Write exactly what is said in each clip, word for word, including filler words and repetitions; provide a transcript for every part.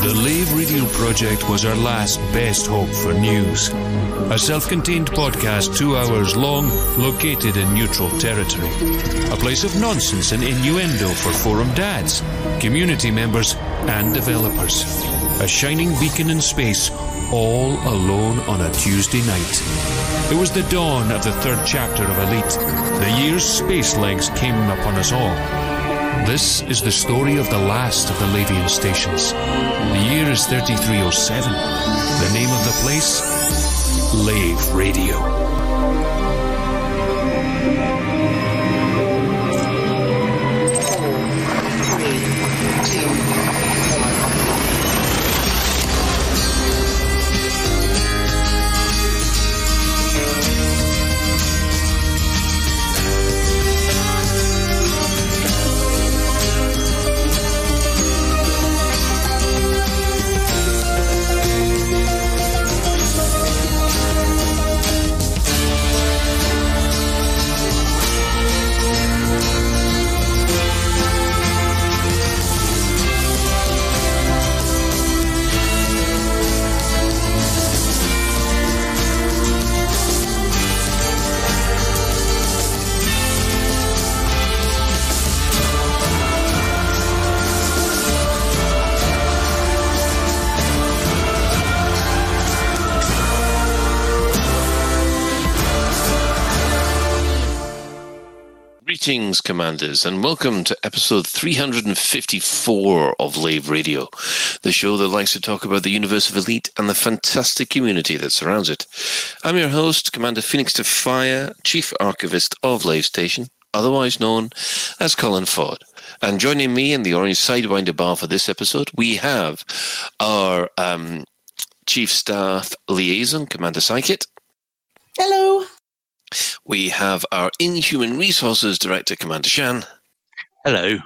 The Lave Radio project was our last best hope for news. A self-contained podcast two hours long, located in neutral territory. A place of nonsense and innuendo for forum dads, community members and developers. A shining beacon in space, all alone on a Tuesday night. It was the dawn of the third chapter of Elite. The year's space legs came upon us all. This is the story of the last of the Lavian stations. The year is thirty-three oh seven. The name of the place? Lave Radio. Greetings, Commanders, and welcome to episode three fifty-four of Lave Radio, the show that likes to talk about the universe of Elite and the fantastic community that surrounds it. I'm your host, Commander Phoenix Defire, Chief Archivist of Lave Station, otherwise known as Colin Ford. And joining me in the Orange Sidewinder bar for this episode, we have our um, Chief Staff Liaison, Commander Sykit. Hello. We have our Inhuman Resources Director, Commander Shan. Hello.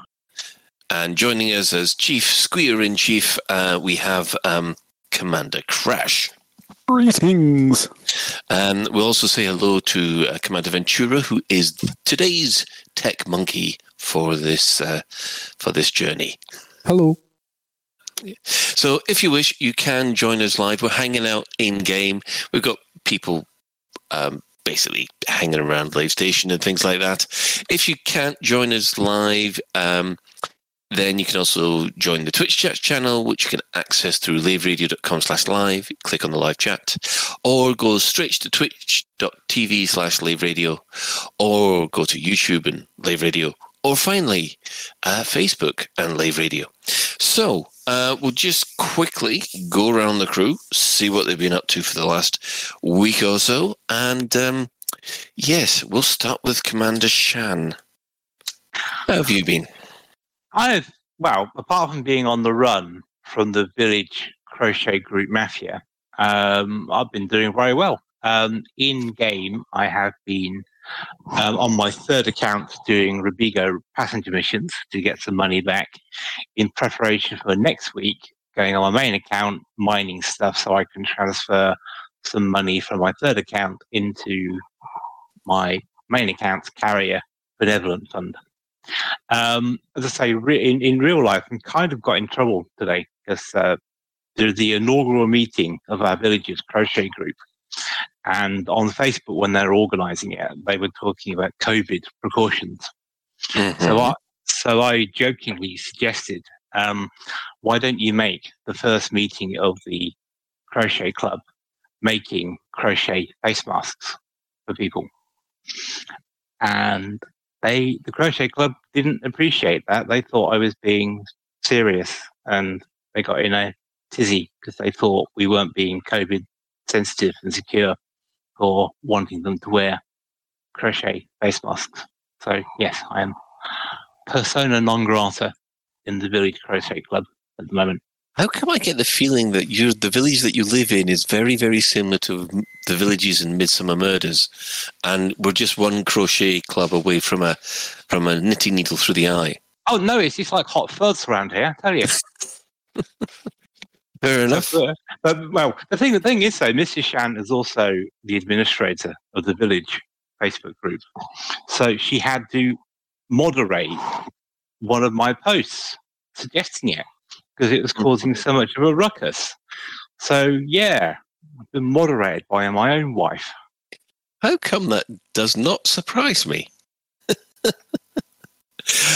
And joining us as Chief Squeer-in-Chief, uh, we have um, Commander Crash. Greetings. And we'll also say hello to uh, Commander Ventura, who is today's tech monkey for this uh, for this journey. Hello. So if you wish, you can join us live. We're hanging out in-game. We've got people... Um, basically hanging around Lave Station and things like that. If you can't join us live, um, then you can also join the Twitch chat channel, which you can access through laveradio.com slash live. Click on the live chat, or go straight to twitch.tv slash laveradio, or go to YouTube and Lave Radio, or finally uh, Facebook and Lave Radio. So uh, we'll just quickly go around the crew, see what they've been up to for the last week or so. And um, yes, we'll start with Commander Shan. How have you been? I've, well, apart from being on the run from the village crochet group Mafia, um, I've been doing very well. Um, in-game, I have been... Um, on my third account, doing Rubigo passenger missions to get some money back in preparation for next week, going on my main account, mining stuff so I can transfer some money from my third account into my main account's carrier benevolent fund. Um, as I say, re- in, in real life, I kind of got in trouble today because uh, there's the inaugural meeting of our village's crochet group. And on Facebook, when they're organising it, they were talking about COVID precautions. Mm-hmm. So I, so I jokingly suggested, um, why don't you make the first meeting of the crochet club making crochet face masks for people? And they, the crochet club, didn't appreciate that. They thought I was being serious, and they got in a tizzy because they thought we weren't being COVID sensitive and secure for wanting them to wear crochet face masks. So yes, I am persona non grata in the village crochet club at the moment. How come I get the feeling that you, the village that you live in is very, very similar to the villages in Midsummer Murders, and we're just one crochet club away from a from a knitting needle through the eye? Oh no, it's just like hot fuzz around here, I tell you. Fair enough. Uh, but, well, the thing the thing is, though, Missus Shan is also the administrator of the village Facebook group. So she had to moderate one of my posts suggesting it because it was causing so much of a ruckus. So, yeah, I've been moderated by my own wife. How come that does not surprise me?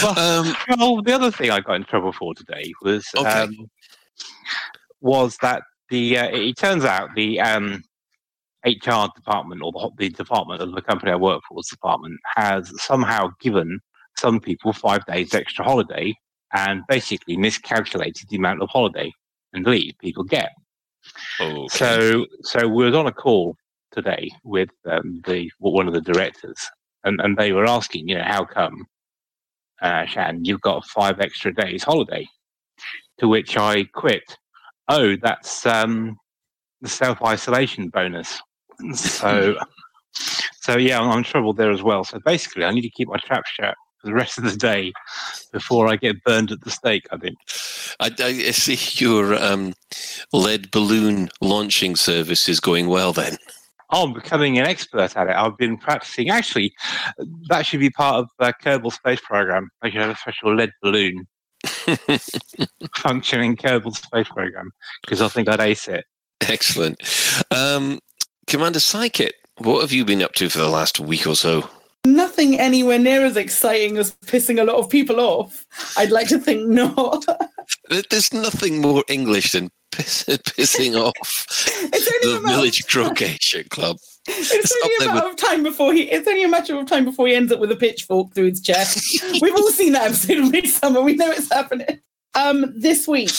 Well, um, well, the other thing I got in trouble for today was okay. um, was that the uh, it turns out the um, H R department or the, the department of the company I work for, department has somehow given some people five days extra holiday and basically miscalculated the amount of holiday and leave people get. Okay. So, so we were on a call today with um, the one of the directors, and, and they were asking, you know, how come? Uh, Shan, you've got five extra days holiday, to which I quit. Oh, that's um, the self-isolation bonus. So, so yeah, I'm, I'm in trouble there as well. So basically, I need to keep my trap shut for the rest of the day before I get burned at the stake, I think. I, I see your um, lead balloon launching service is going well then. Oh, I'm becoming an expert at it. I've been practicing. Actually, that should be part of the Kerbal Space Program. I should have a special lead balloon functioning Kerbal Space Program because I think I'd ace it. Excellent. Um, Commander Sykit, what have you been up to for the last week or so? Nothing anywhere near as exciting as pissing a lot of people off. I'd like to think not. There's nothing more English than pissing off the village croquet club. It's, it's only a matter of time before he. It's only a matter of time before he ends up with a pitchfork through his chest. We've all seen that episode of Midsummer. We know it's happening. Um, this week,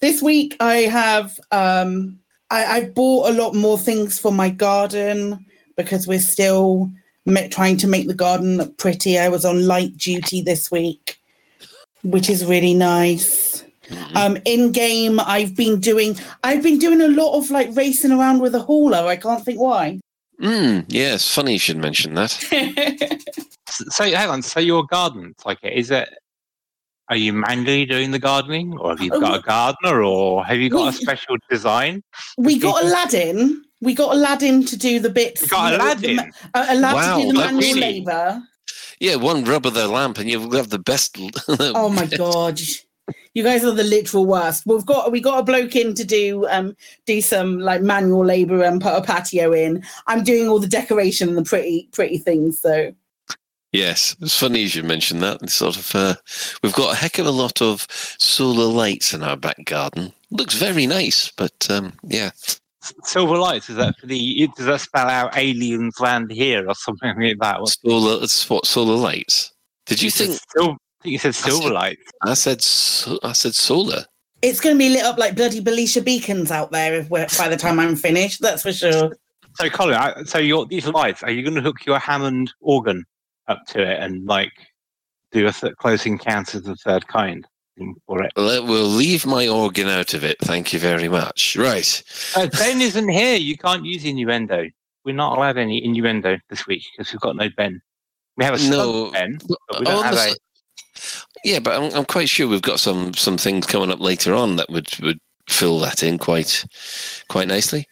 this week I have um, I, I bought a lot more things for my garden because we're still me- trying to make the garden look pretty. I was on light duty this week, which is really nice. Mm-hmm. Um, in game, I've been doing I've been doing a lot of like racing around with a hauler. I can't think why. Mm, yeah, it's funny you should mention that. so hang on, so your garden, like, is it? Are you manually doing the gardening, or have you got oh, a gardener, or have you got we, a special design? We got people? Aladdin. We got Aladdin to do the bits. You got Aladdin. The, uh, Aladdin wow, to do the manual labour. Yeah, one rub of the lamp, and you'll have the best. Oh my god. You guys are the literal worst. We've got we got a bloke in to do um do some like manual labour and put a patio in. I'm doing all the decoration and the pretty pretty things. So yes, it's funny you should mention that. It's sort of uh, we've got a heck of a lot of solar lights in our back garden. Looks very nice, but um, yeah. Silver lights, is that for the? Does that spell out aliens land here or something like that? What's solar? It's what solar lights? Did you think? Still- You said silver light. I said, I said, I said solar. It's going to be lit up like bloody Belisha beacons out there if we're, by the time I'm finished. That's for sure. So, Colin, I, so your these lights, are you going to hook your Hammond organ up to it and like do a th- close encounters of the third kind for it? Well, we'll leave my organ out of it. Thank you very much. Right. Uh, Ben isn't here. You can't use innuendo. We're not allowed any innuendo this week because we've got no Ben. We have a no, Ben, but we don't have a. Yeah, but I'm, I'm quite sure we've got some, some things coming up later on that would, would fill that in quite quite nicely.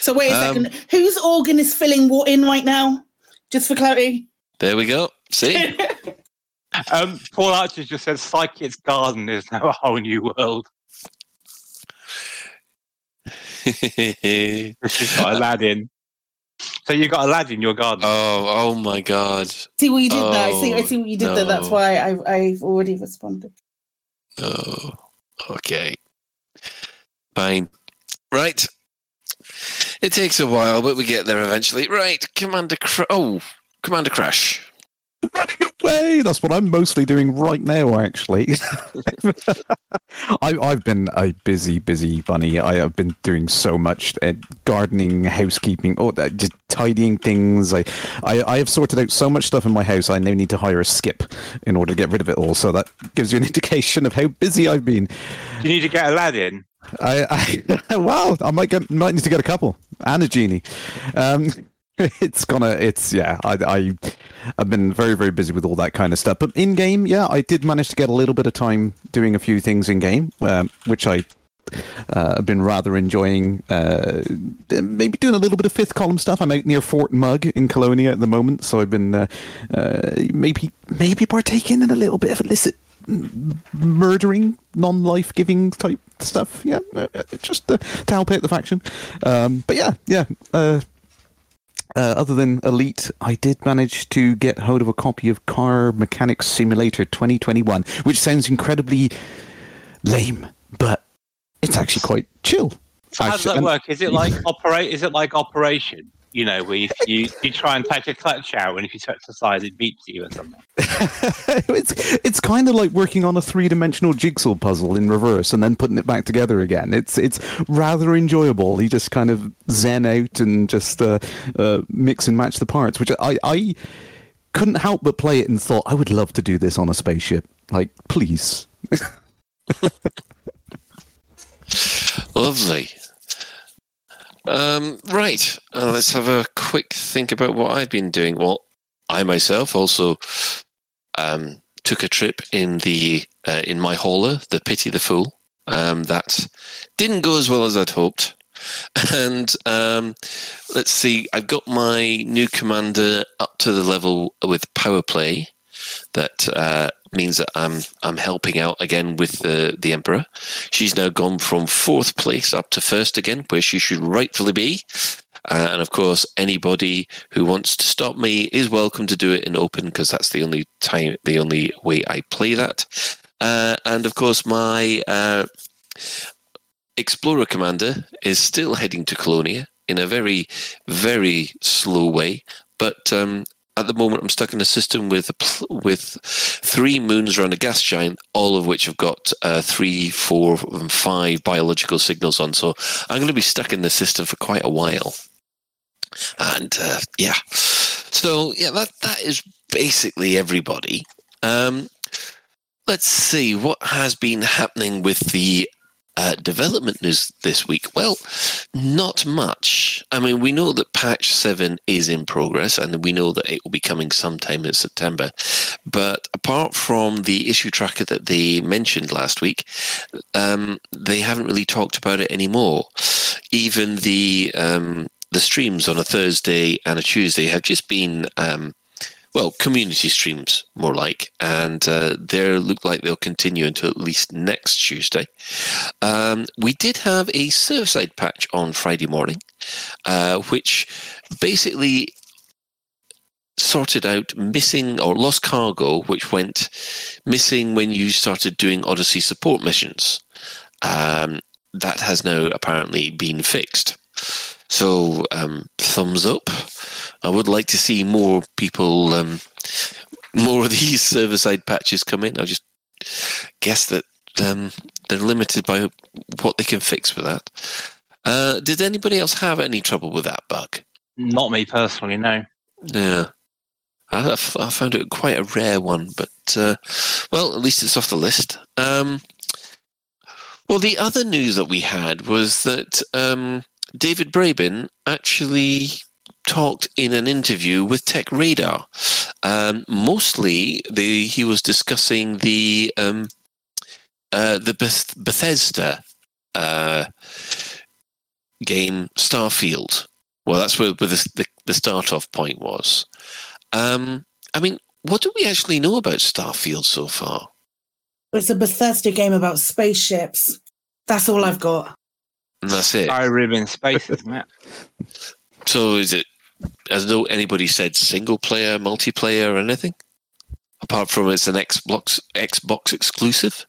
So wait a um, second. Whose organ is filling what in right now? Just for clarity. There we go. See? um, Paul Archer just said, Psychic's garden is now a whole new world. Got Aladdin. So you got Aladdin in your garden. Oh, oh my God! See what you did oh, there. I see, I see what you did no. there. That's why I, I've already responded. Oh, okay, fine, right. It takes a while, but we get there eventually, right? Commander, Cra- oh, Commander Crash. Hey, that's what I'm mostly doing right now, actually. I, I've been a busy, busy bunny. I have been doing so much uh, gardening, housekeeping, or uh, just tidying things. I, I, I have sorted out so much stuff in my house, I now need to hire a skip in order to get rid of it all. So that gives you an indication of how busy I've been. You need to get Aladdin. I, I Well, I might, get, might need to get a couple. And a genie. Um... It's gonna, it's, yeah, I, I, I've been very, very busy with all that kind of stuff. But in-game, yeah, I did manage to get a little bit of time doing a few things in-game, um, which I uh, been rather enjoying uh, maybe doing a little bit of fifth column stuff. I'm out near Fort Mugg in Colonia at the moment, so I've been uh, uh, maybe maybe partaking in a little bit of illicit murdering, non-life giving type stuff. Yeah, just uh, to help out the faction. Um, but yeah, yeah. Uh, Uh, other than Elite, I did manage to get hold of a copy of Car Mechanics Simulator twenty twenty-one, which sounds incredibly lame, but it's actually quite chill. How does that work? Is it like operate? Is it like Operation? You know, where if you, you try and take a clutch out, and if you touch the side, it beeps you or something. it's it's kind of like working on a three-dimensional jigsaw puzzle in reverse and then putting it back together again. It's it's rather enjoyable. You just kind of zen out and just uh, uh, mix and match the parts, which I, I couldn't help but play it and thought, I would love to do this on a spaceship. Like, please. Lovely. Um, right, uh, let's have a quick think about what I've been doing. Well, I myself also um, took a trip in the uh, in my hauler, the Pity the Fool. Um, that didn't go as well as I'd hoped. And um, let's see, I've got my new commander up to the level with power play. That uh, means that I'm I'm helping out again with the the Emperor. She's now gone from fourth place up to first again, where she should rightfully be. Uh, and of course, anybody who wants to stop me is welcome to do it in open, because that's the only time, the only way I play that. Uh, and of course, my uh, Explorer Commander is still heading to Colonia in a very very slow way, but. Um, At the moment, I'm stuck in a system with with three moons around a gas giant, all of which have got uh, three, four, and five biological signals on. So I'm going to be stuck in this system for quite a while. And uh, yeah, so yeah, that that is basically everybody. Um, let's see what has been happening with the. Uh, development news this week? Well, not much. I mean, we know that patch seven is in progress, and we know that it will be coming sometime in September. But apart from the issue tracker that they mentioned last week, um, they haven't really talked about it anymore. Even the um, the streams on a Thursday and a Tuesday have just been... Um, Well, community streams, more like, and uh, they look like they'll continue until at least next Tuesday. Um, we did have a server-side patch on Friday morning, uh, which basically sorted out missing or lost cargo, which went missing when you started doing Odyssey support missions. Um, that has now apparently been fixed. So, um, thumbs up. I would like to see more people, um, more of these server-side patches come in. I just guess that um, they're limited by what they can fix with that. Uh, did anybody else have any trouble with that bug? Not me personally, no. Yeah. I, I found it quite a rare one, but, uh, well, at least it's off the list. Um, well, the other news that we had was that... Um, David Braben actually talked in an interview with Tech Radar. Um, mostly, the, he was discussing the um, uh, the Beth- Bethesda uh, game Starfield. Well, that's where, where the, the, the start-off point was. Um, I mean, what do we actually know about Starfield so far? It's a Bethesda game about spaceships. That's all I've got. And that's it. Skyrim in space, isn't it? So is it, as though anybody said single player, multiplayer, or anything? Apart from it's an Xbox Xbox exclusive?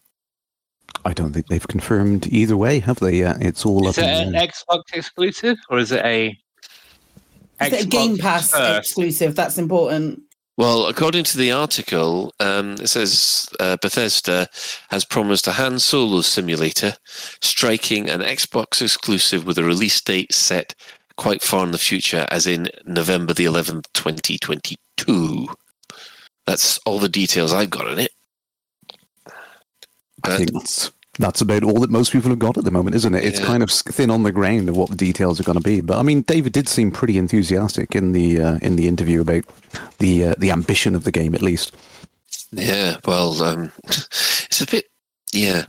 I don't think they've confirmed either way, have they? Yeah, it's all is up. Is it in an Xbox exclusive, or is it a? Is it a Game Pass first? Exclusive? That's important. Well, according to the article, um, it says uh, Bethesda has promised a Han Solo simulator, striking an Xbox exclusive with a release date set quite far in the future, as in November the eleventh, twenty twenty-two. That's all the details I've got on it. But I think that's, that's about all that most people have got at the moment, isn't it? It's yeah. kind of thin on the ground of what the details are going to be. But I mean, David did seem pretty enthusiastic in the uh, in the interview about. The uh, the ambition of the game, at least. Yeah, well, um, it's a bit. Yeah,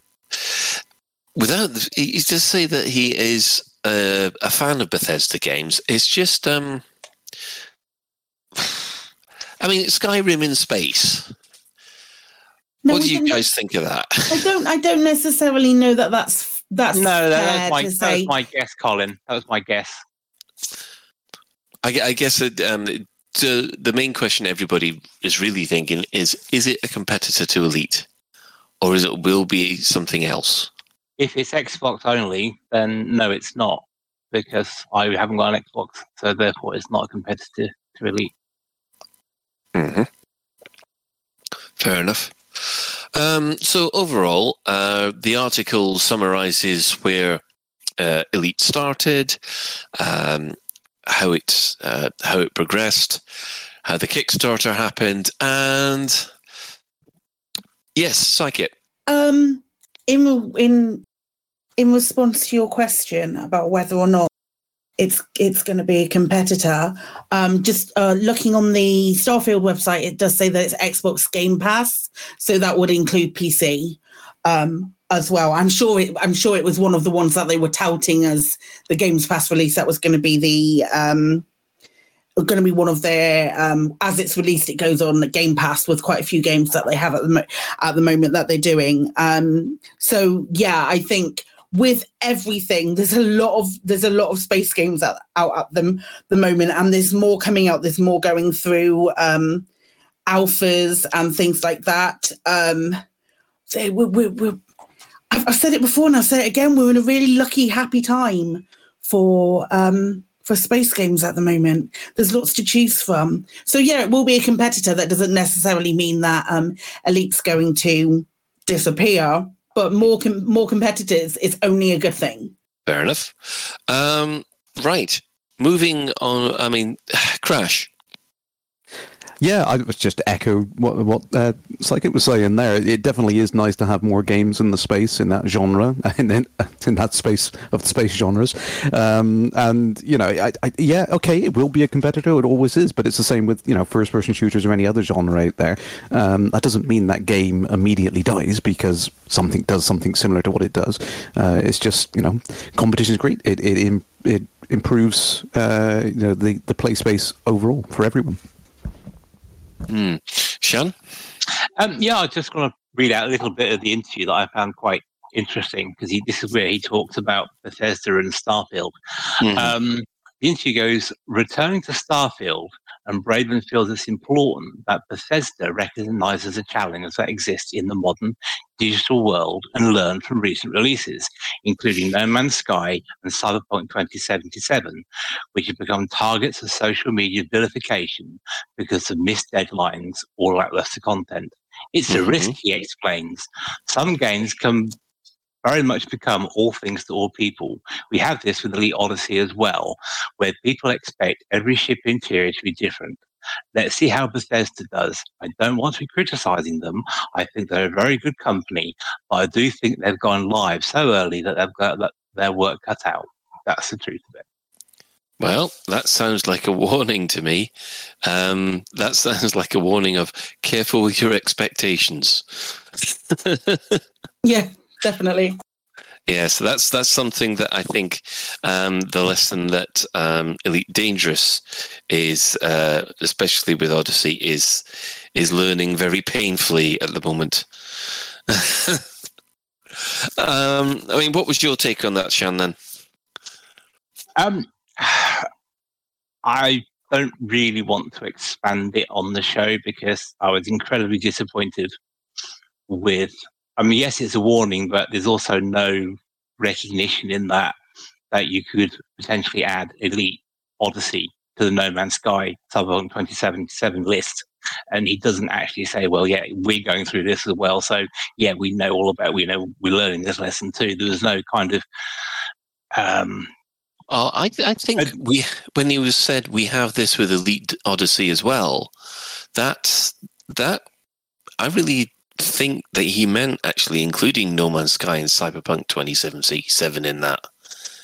without you just say that he is a, a fan of Bethesda games. It's just, um, I mean, Skyrim in space. No, what do you guys think of that? I don't. I don't necessarily know that that's that's. No, that was my that was my guess, Colin. That was my guess. I, I guess it, um, it, uh, the main question everybody is really thinking is: is it a competitor to Elite, or is it will be something else? If it's Xbox only, then no, it's not, because I haven't got an Xbox, so therefore it's not a competitor to Elite. Mm-hmm. Fair enough. Um, so overall, uh, the article summarizes where uh, Elite started, um, how it uh, how it progressed, how the Kickstarter happened, and yes, Sykit. Um, in in in response to your question about whether or not it's it's going to be a competitor, um, just uh, looking on the Starfield website, it does say that it's Xbox Game Pass, so that would include P C um, as well. I'm sure it, I'm sure it was one of the ones that they were touting as the Games Pass release. That was going to be the um, going to be one of their um, as it's released. It goes on the Game Pass with quite a few games that they have at the mo- at the moment that they're doing. Um, so yeah, I think. With everything, there's a lot of there's a lot of space games out, out at them the moment, and there's more coming out. There's more going through um, alphas and things like that. Um, so we're, we're, we're, I've, I've said it before, and I'll say it again. We're in a really lucky, happy time for um, for space games at the moment. There's lots to choose from. So yeah, it will be a competitor. That doesn't necessarily mean that um, Elite's going to disappear. But more com- more competitors is only a good thing. Fair enough. Um, right. Moving on. I mean, Crash. Yeah, I was just echo what what uh, Sykit was saying there. It definitely is nice to have more games in the space in that genre and in, in that space of the space genres. Um, and you know, I, I, yeah, okay, it will be a competitor. It always is, but it's the same with you know first-person shooters or any other genre out there. Um, that doesn't mean that game immediately dies because something does something similar to what it does. Uh, it's just you know, competition is great. It it it improves uh, you know the the play space overall for everyone. Mm. Shan? Um, yeah, I was just going to read out a little bit of the interview that I found quite interesting because this is where he talks about Bethesda and Starfield. Mm-hmm. Um, the interview goes, returning to Starfield, and Braben feels it's important that Bethesda recognises the challenges that exist in the modern digital world and learn from recent releases, including No Man's Sky and Cyberpunk twenty seventy-seven, which have become targets of social media vilification because of missed deadlines or lackluster content. It's mm-hmm. a risk, he explains. Some games can very much become all things to all people. We have this with Elite Odyssey as well, where people expect every ship interior to be different. Let's see how Bethesda does. I don't want to be criticising them. I think they're a very good company, but I do think they've gone live so early that they've got their work cut out. That's the truth of it. Well, that sounds like a warning to me. Um, that sounds like a warning of careful with your expectations. Yeah. Definitely. Yeah, so that's that's something that I think um, the lesson that um, Elite Dangerous is, uh, especially with Odyssey, is is learning very painfully at the moment. um, I mean, what was your take on that, Shan? Then, um, I don't really want to expand it on the show because I was incredibly disappointed with. I mean, yes, it's a warning, but there's also no recognition in that that you could potentially add Elite Odyssey to the No Man's Sky Cyberpunk twenty seventy-seven list. And he doesn't actually say, well, yeah, we're going through this as well. So, yeah, we know all about, we know we're learning this lesson too. There was no kind of... Um, uh, I, I think uh, we when he was said we have this with Elite Odyssey as well, that, that I really... think that he meant actually including No Man's Sky and Cyberpunk twenty seventy-seven in that.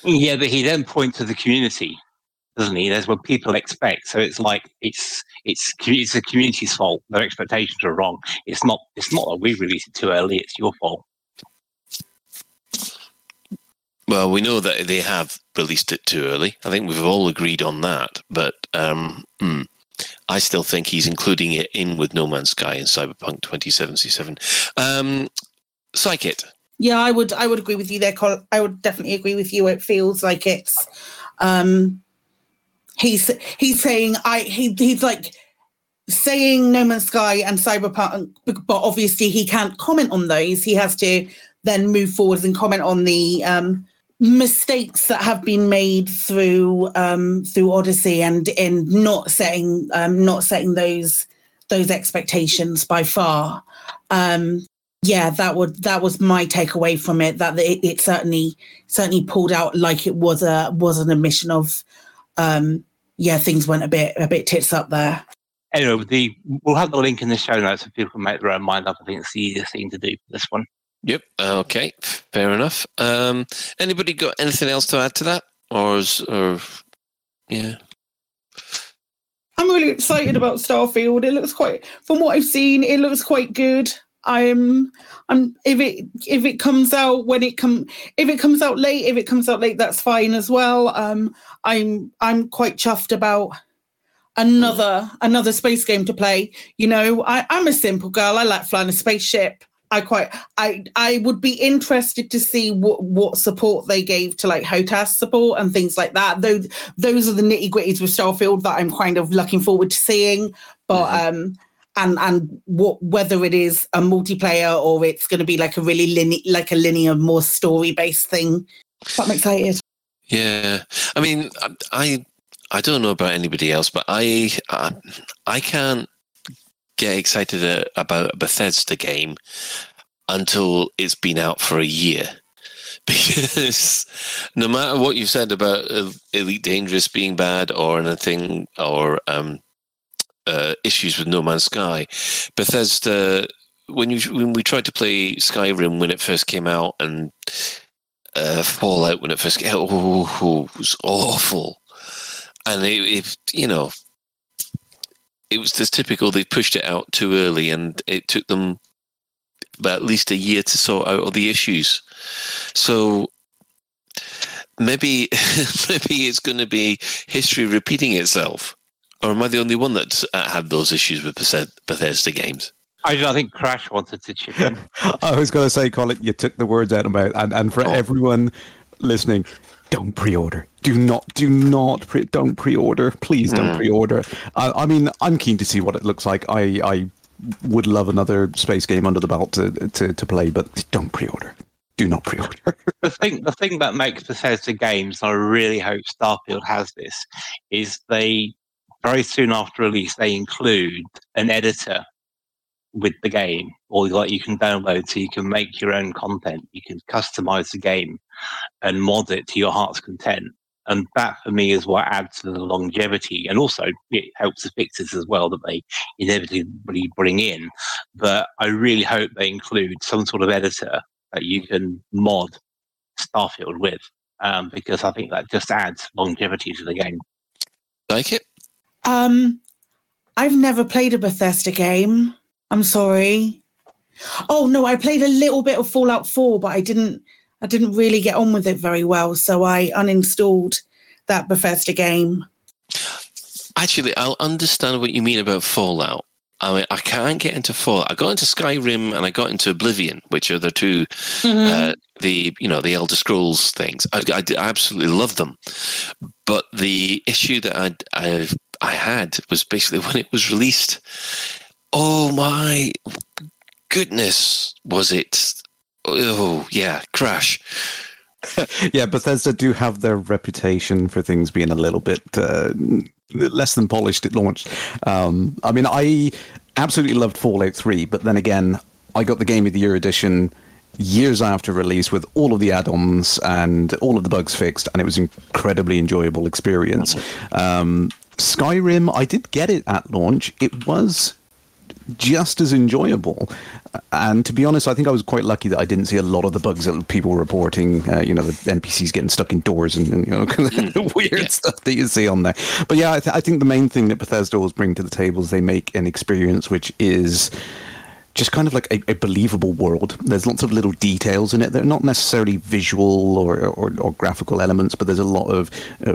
Yeah, but he then points to the community, doesn't he? That's what people expect. So it's like it's it's it's the community's fault. Their expectations are wrong. It's not it's not that we released it too early. It's your fault. Well, we know that they have released it too early. I think we've all agreed on that. But um, mm, I still think he's including it in with No Man's Sky and Cyberpunk twenty seventy-seven. Um, Sykit. Yeah, I would. I would agree with you there, Colin. I would definitely agree with you. It feels like it's. Um, he's he's saying I. He, he's like. saying No Man's Sky and Cyberpunk, but obviously he can't comment on those. He has to then move forwards and comment on the um, mistakes that have been made through um, through Odyssey and in not setting um, not setting those those expectations by far. Um, yeah, that would that was my takeaway from it. That it, it certainly certainly pulled out like it was a was an admission of um, yeah things went a bit a bit tits up there. Anyway, the, we'll have the link in the show notes so people can make their own mind up. I think it's the easiest thing to do for this one. Yep. Okay. Fair enough. Um, anybody got anything else to add to that? Or, is, or yeah. I'm really excited about Starfield. It looks quite, from what I've seen, it looks quite good. I'm, I'm. If it if it comes out when it come, if it comes out late, if it comes out late, that's fine as well. Um, I'm, I'm quite chuffed about. Another another space game to play. You know, I, I'm a simple girl. I like flying a spaceship. I quite I I would be interested to see what, what support they gave to like H O T A S support and things like that. Those those are the nitty gritties with Starfield that I'm kind of looking forward to seeing. But mm-hmm. um and and what whether it is a multiplayer or it's going to be like a really linear like a linear more story based thing. But I'm excited. Yeah, I mean I. I... I don't know about anybody else, but I I, I can't get excited a, about a Bethesda game until it's been out for a year. Because no matter what you've said about Elite Dangerous being bad or anything, or um, uh, issues with No Man's Sky, Bethesda, when, you, when we tried to play Skyrim when it first came out and uh, Fallout when it first came out, oh, oh, it was awful. And it, it, you know, it was this typical, they pushed it out too early and it took them at least a year to sort out all the issues. So maybe maybe it's going to be history repeating itself. Or am I the only one that's had those issues with Bethesda games? I, I think Crash wanted to chip in. I was going to say, Colin, you took the words out of my mouth. And, and for oh. everyone listening... Don't pre-order. Do not, do not, pre- don't pre-order. Please don't mm. pre-order. I, I mean, I'm keen to see what it looks like. I, I would love another space game under the belt to, to, to play, but don't pre-order. Do not pre-order. The thing, the thing that makes Bethesda games, and I really hope Starfield has this, is they, very soon after release, they include an editor with the game, or like you can download, so you can make your own content, you can customize the game and mod it to your heart's content. And that for me is what adds to the longevity, and also it helps the fixes as well that they inevitably bring in. But I really hope they include some sort of editor that you can mod Starfield with, um, because I think that just adds longevity to the game. Like it? Um, I've never played a Bethesda game. I'm sorry. Oh no, I played a little bit of Fallout four, but I didn't I didn't really get on with it very well, so I uninstalled that Bethesda game. Actually, I'll understand what you mean about Fallout. I mean, I can't get into Fallout. I got into Skyrim and I got into Oblivion, which are the two, mm-hmm. uh, the you know, the Elder Scrolls things. I, I, I absolutely love them, but the issue that I I, I had was basically when it was released. Oh my goodness, was it? Oh yeah, Crash. Yeah, Bethesda do have their reputation for things being a little bit uh, less than polished at launch. Um, I mean, I absolutely loved Fallout three, but then again, I got the Game of the Year edition years after release with all of the add-ons and all of the bugs fixed, and it was an incredibly enjoyable experience. Um, Skyrim, I did get it at launch. It was... just as enjoyable, and to be honest, I think I was quite lucky that I didn't see a lot of the bugs that people were reporting. Uh, you know, the N P Cs getting stuck in doors and, and you know the weird yeah. stuff that you see on there. But yeah, I, th- I think the main thing that Bethesda always bring to the table is they make an experience which is just kind of like a, a believable world. There's lots of little details in it. They're not necessarily visual or or, or graphical elements, but there's a lot of uh,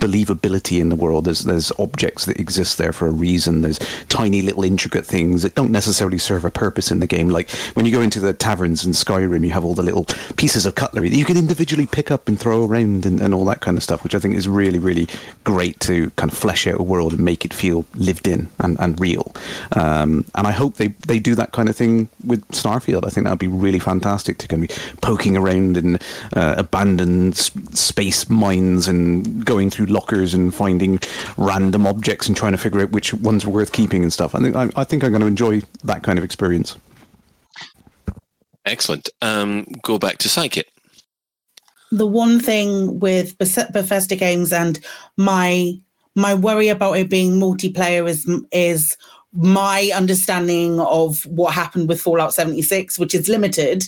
believability in the world. There's there's objects that exist there for a reason. There's tiny little intricate things that don't necessarily serve a purpose in the game. Like when you go into the taverns in Skyrim, you have all the little pieces of cutlery that you can individually pick up and throw around and, and all that kind of stuff, which I think is really, really great to kind of flesh out a world and make it feel lived in and, and real. Um, and I hope they, they do that kind of thing with Starfield. I think that would be really fantastic to kind of be poking around in uh, abandoned space mines and going through lockers and finding random objects and trying to figure out which ones are worth keeping and stuff. I think, I, I think I'm going to enjoy that kind of experience. Excellent. Um, go back to Sykit. The one thing with Bethesda games and my my worry about it being multiplayer is is my understanding of what happened with Fallout seventy-six, which is limited.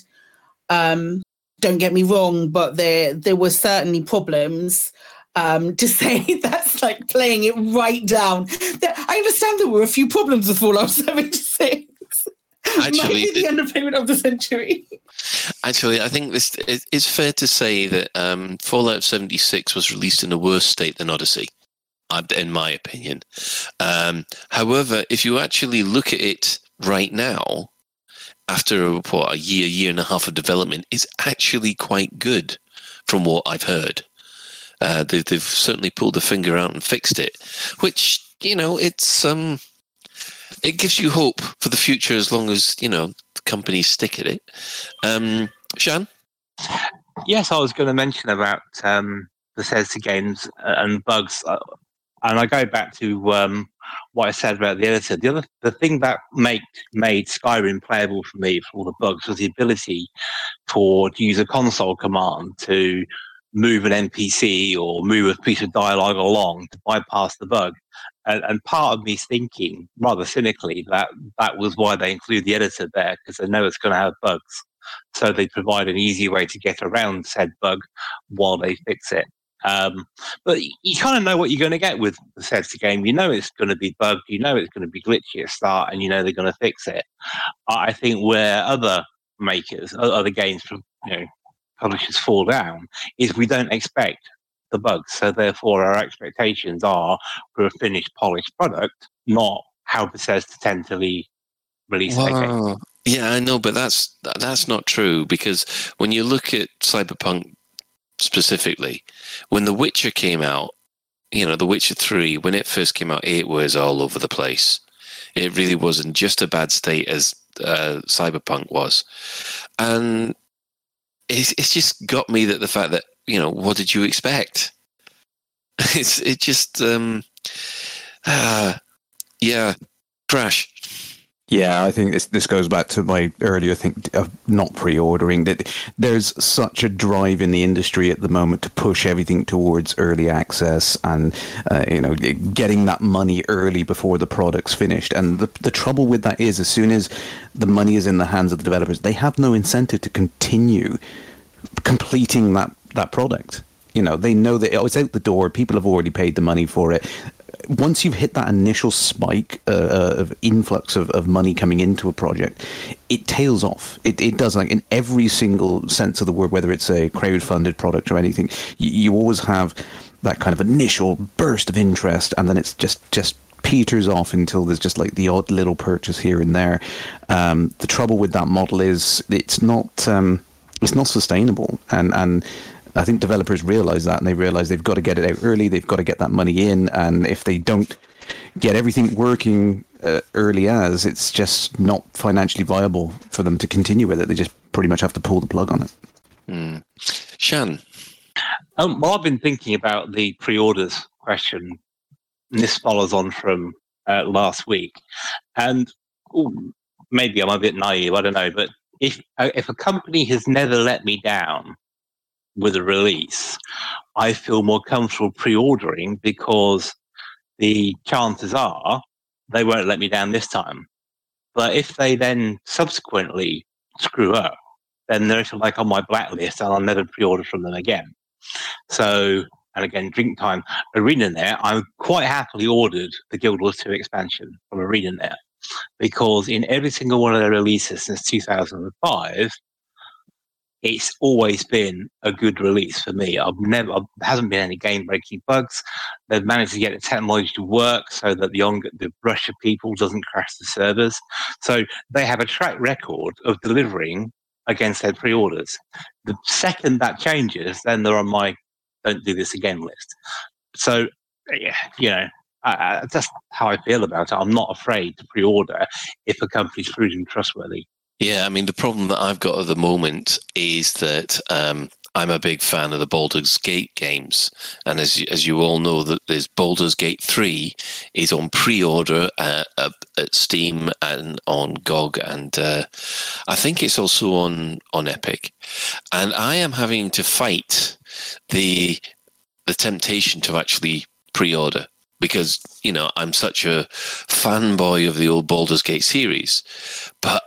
Um, don't get me wrong, but there there were certainly problems. Um, to say that's like playing it right down. I understand there were a few problems with Fallout seventy-six. Actually, Maybe the it, underpayment of the century. Actually, I think this it, it's fair to say that um, Fallout seventy-six was released in a worse state than Odyssey, in my opinion. Um, however, if you actually look at it right now, after what, a year, year and a half of development, it's actually quite good from what I've heard. Uh, they, they've certainly pulled the finger out and fixed it, which, you know, it's... Um, it gives you hope for the future as long as, you know, the companies stick at it. Um, Shan? Yes, I was going to mention about um, Bethesda games and bugs. And I go back to um, what I said about the editor. The other, the thing that make, made Skyrim playable for me for all the bugs was the ability for to use a console command to move an N P C or move a piece of dialogue along to bypass the bug. And, and part of me's thinking, rather cynically, that that was why they include the editor there, because they know it's going to have bugs. So they provide an easy way to get around said bug while they fix it. Um, but you kind of know what you're going to get with the Bethesda game. You know it's going to be bugged, you know it's going to be glitchy at start, and you know they're going to fix it. I think where other makers, other games from, you know, publishers fall down is we don't expect the bugs, so therefore our expectations are for a finished, polished product, not how Bethesda tentatively release their game. Yeah, I know, but that's that's not true, because when you look at Cyberpunk specifically, when The Witcher came out, you know, The Witcher three, when it first came out, it was all over the place. It really wasn't just a bad state as uh, Cyberpunk was, and it's it's just got me that the fact that, you know, what did you expect? It's it just um, uh, yeah, Crash. Yeah, I think this this goes back to my earlier thing of not pre-ordering. That there's such a drive in the industry at the moment to push everything towards early access and uh, you know, getting that money early before the product's finished. And the the trouble with that is, as soon as the money is in the hands of the developers, they have no incentive to continue completing that. that product. You know, they know that it's out the door, people have already paid the money for it. Once you've hit that initial spike uh, of influx of, of money coming into a project, it tails off. It it does, like in every single sense of the word, whether it's a crowdfunded product or anything, you, you always have that kind of initial burst of interest, and then it's just just peters off until there's just like the odd little purchase here and there. Um, the trouble with that model is it's not um, it's not sustainable, and and I think developers realize that, and they realize they've got to get it out early. They've got to get that money in. And if they don't get everything working uh, early as, it's just not financially viable for them to continue with it. They just pretty much have to pull the plug on it. Mm. Shan? Um, well, I've been thinking about the pre-orders question. And this follows on from uh, last week. And ooh, maybe I'm a bit naive, I don't know. But if if a company has never let me down with a release, I feel more comfortable pre-ordering, because the chances are they won't let me down this time. But if they then subsequently screw up, then they're like on my blacklist and I'll never pre-order from them again. So, and again, Drink Time Arena there, I quite happily ordered the Guild Wars two expansion from Arena there. because in every single one of their releases since two thousand five, it's always been a good release for me. I've never, there hasn't been any game-breaking bugs. They've managed to get the technology to work so that the on, the rush of people doesn't crash the servers. So they have a track record of delivering against their pre-orders. The second that changes, then they're on my "don't do this again" list. So, yeah, you know, I, I, that's how I feel about it. I'm not afraid to pre-order if a company's proven trustworthy. Yeah, I mean, the problem that I've got at the moment is that um, I'm a big fan of the Baldur's Gate games. And as you, as you all know, that there's Baldur's Gate three is on pre-order at, at, at Steam and on G O G. And uh, I think it's also on, on Epic. And I am having to fight the the temptation to actually pre-order. Because, you know, I'm such a fanboy of the old Baldur's Gate series. But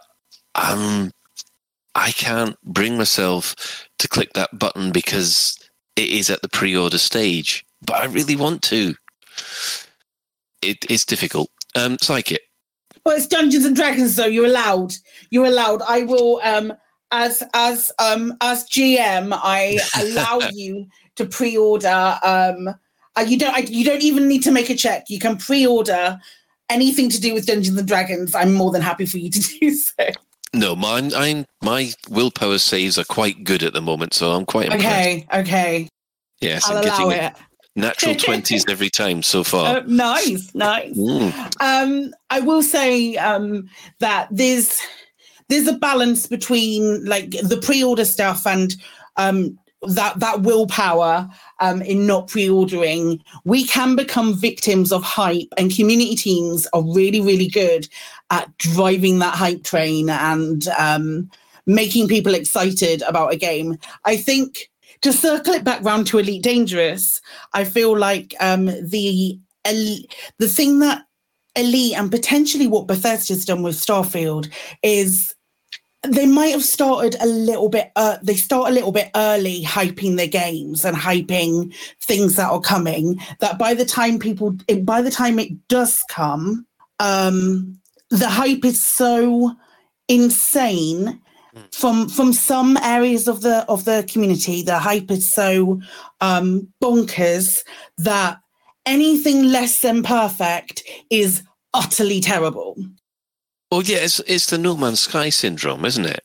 Um, I can't bring myself to click that button because it is at the pre-order stage, but I really want to. It, it's difficult. Um, Sykit. Well, it's Dungeons and Dragons, though. You're allowed. You're allowed. I will, um, as as um, as G M, I allow you to pre-order. Um, you don't. I, you don't even need to make a check. You can pre-order anything to do with Dungeons and Dragons. I'm more than happy for you to do so. No, mine, mine, my willpower saves are quite good at the moment, so I'm quite impressed. Okay, okay. Yes, I'll I'm allow getting it. Natural twenties every time so far. Uh, nice, nice. Mm. Um, I will say um, that there's there's a balance between like the pre-order stuff and um, that that willpower um, in not pre-ordering. We can become victims of hype, and community teams are really, really good at driving that hype train and um, making people excited about a game. I think, to circle it back round to Elite Dangerous, I feel like um, the elite, the thing that Elite and potentially what Bethesda's done with Starfield is they might have started a little bit, uh, they start a little bit early hyping their games and hyping things that are coming, that by the time people, by the time it does come, um, the hype is so insane from from some areas of the of the community. The hype is so um, bonkers that anything less than perfect is utterly terrible. Well, yeah, it's it's the No Man's Sky syndrome, isn't it?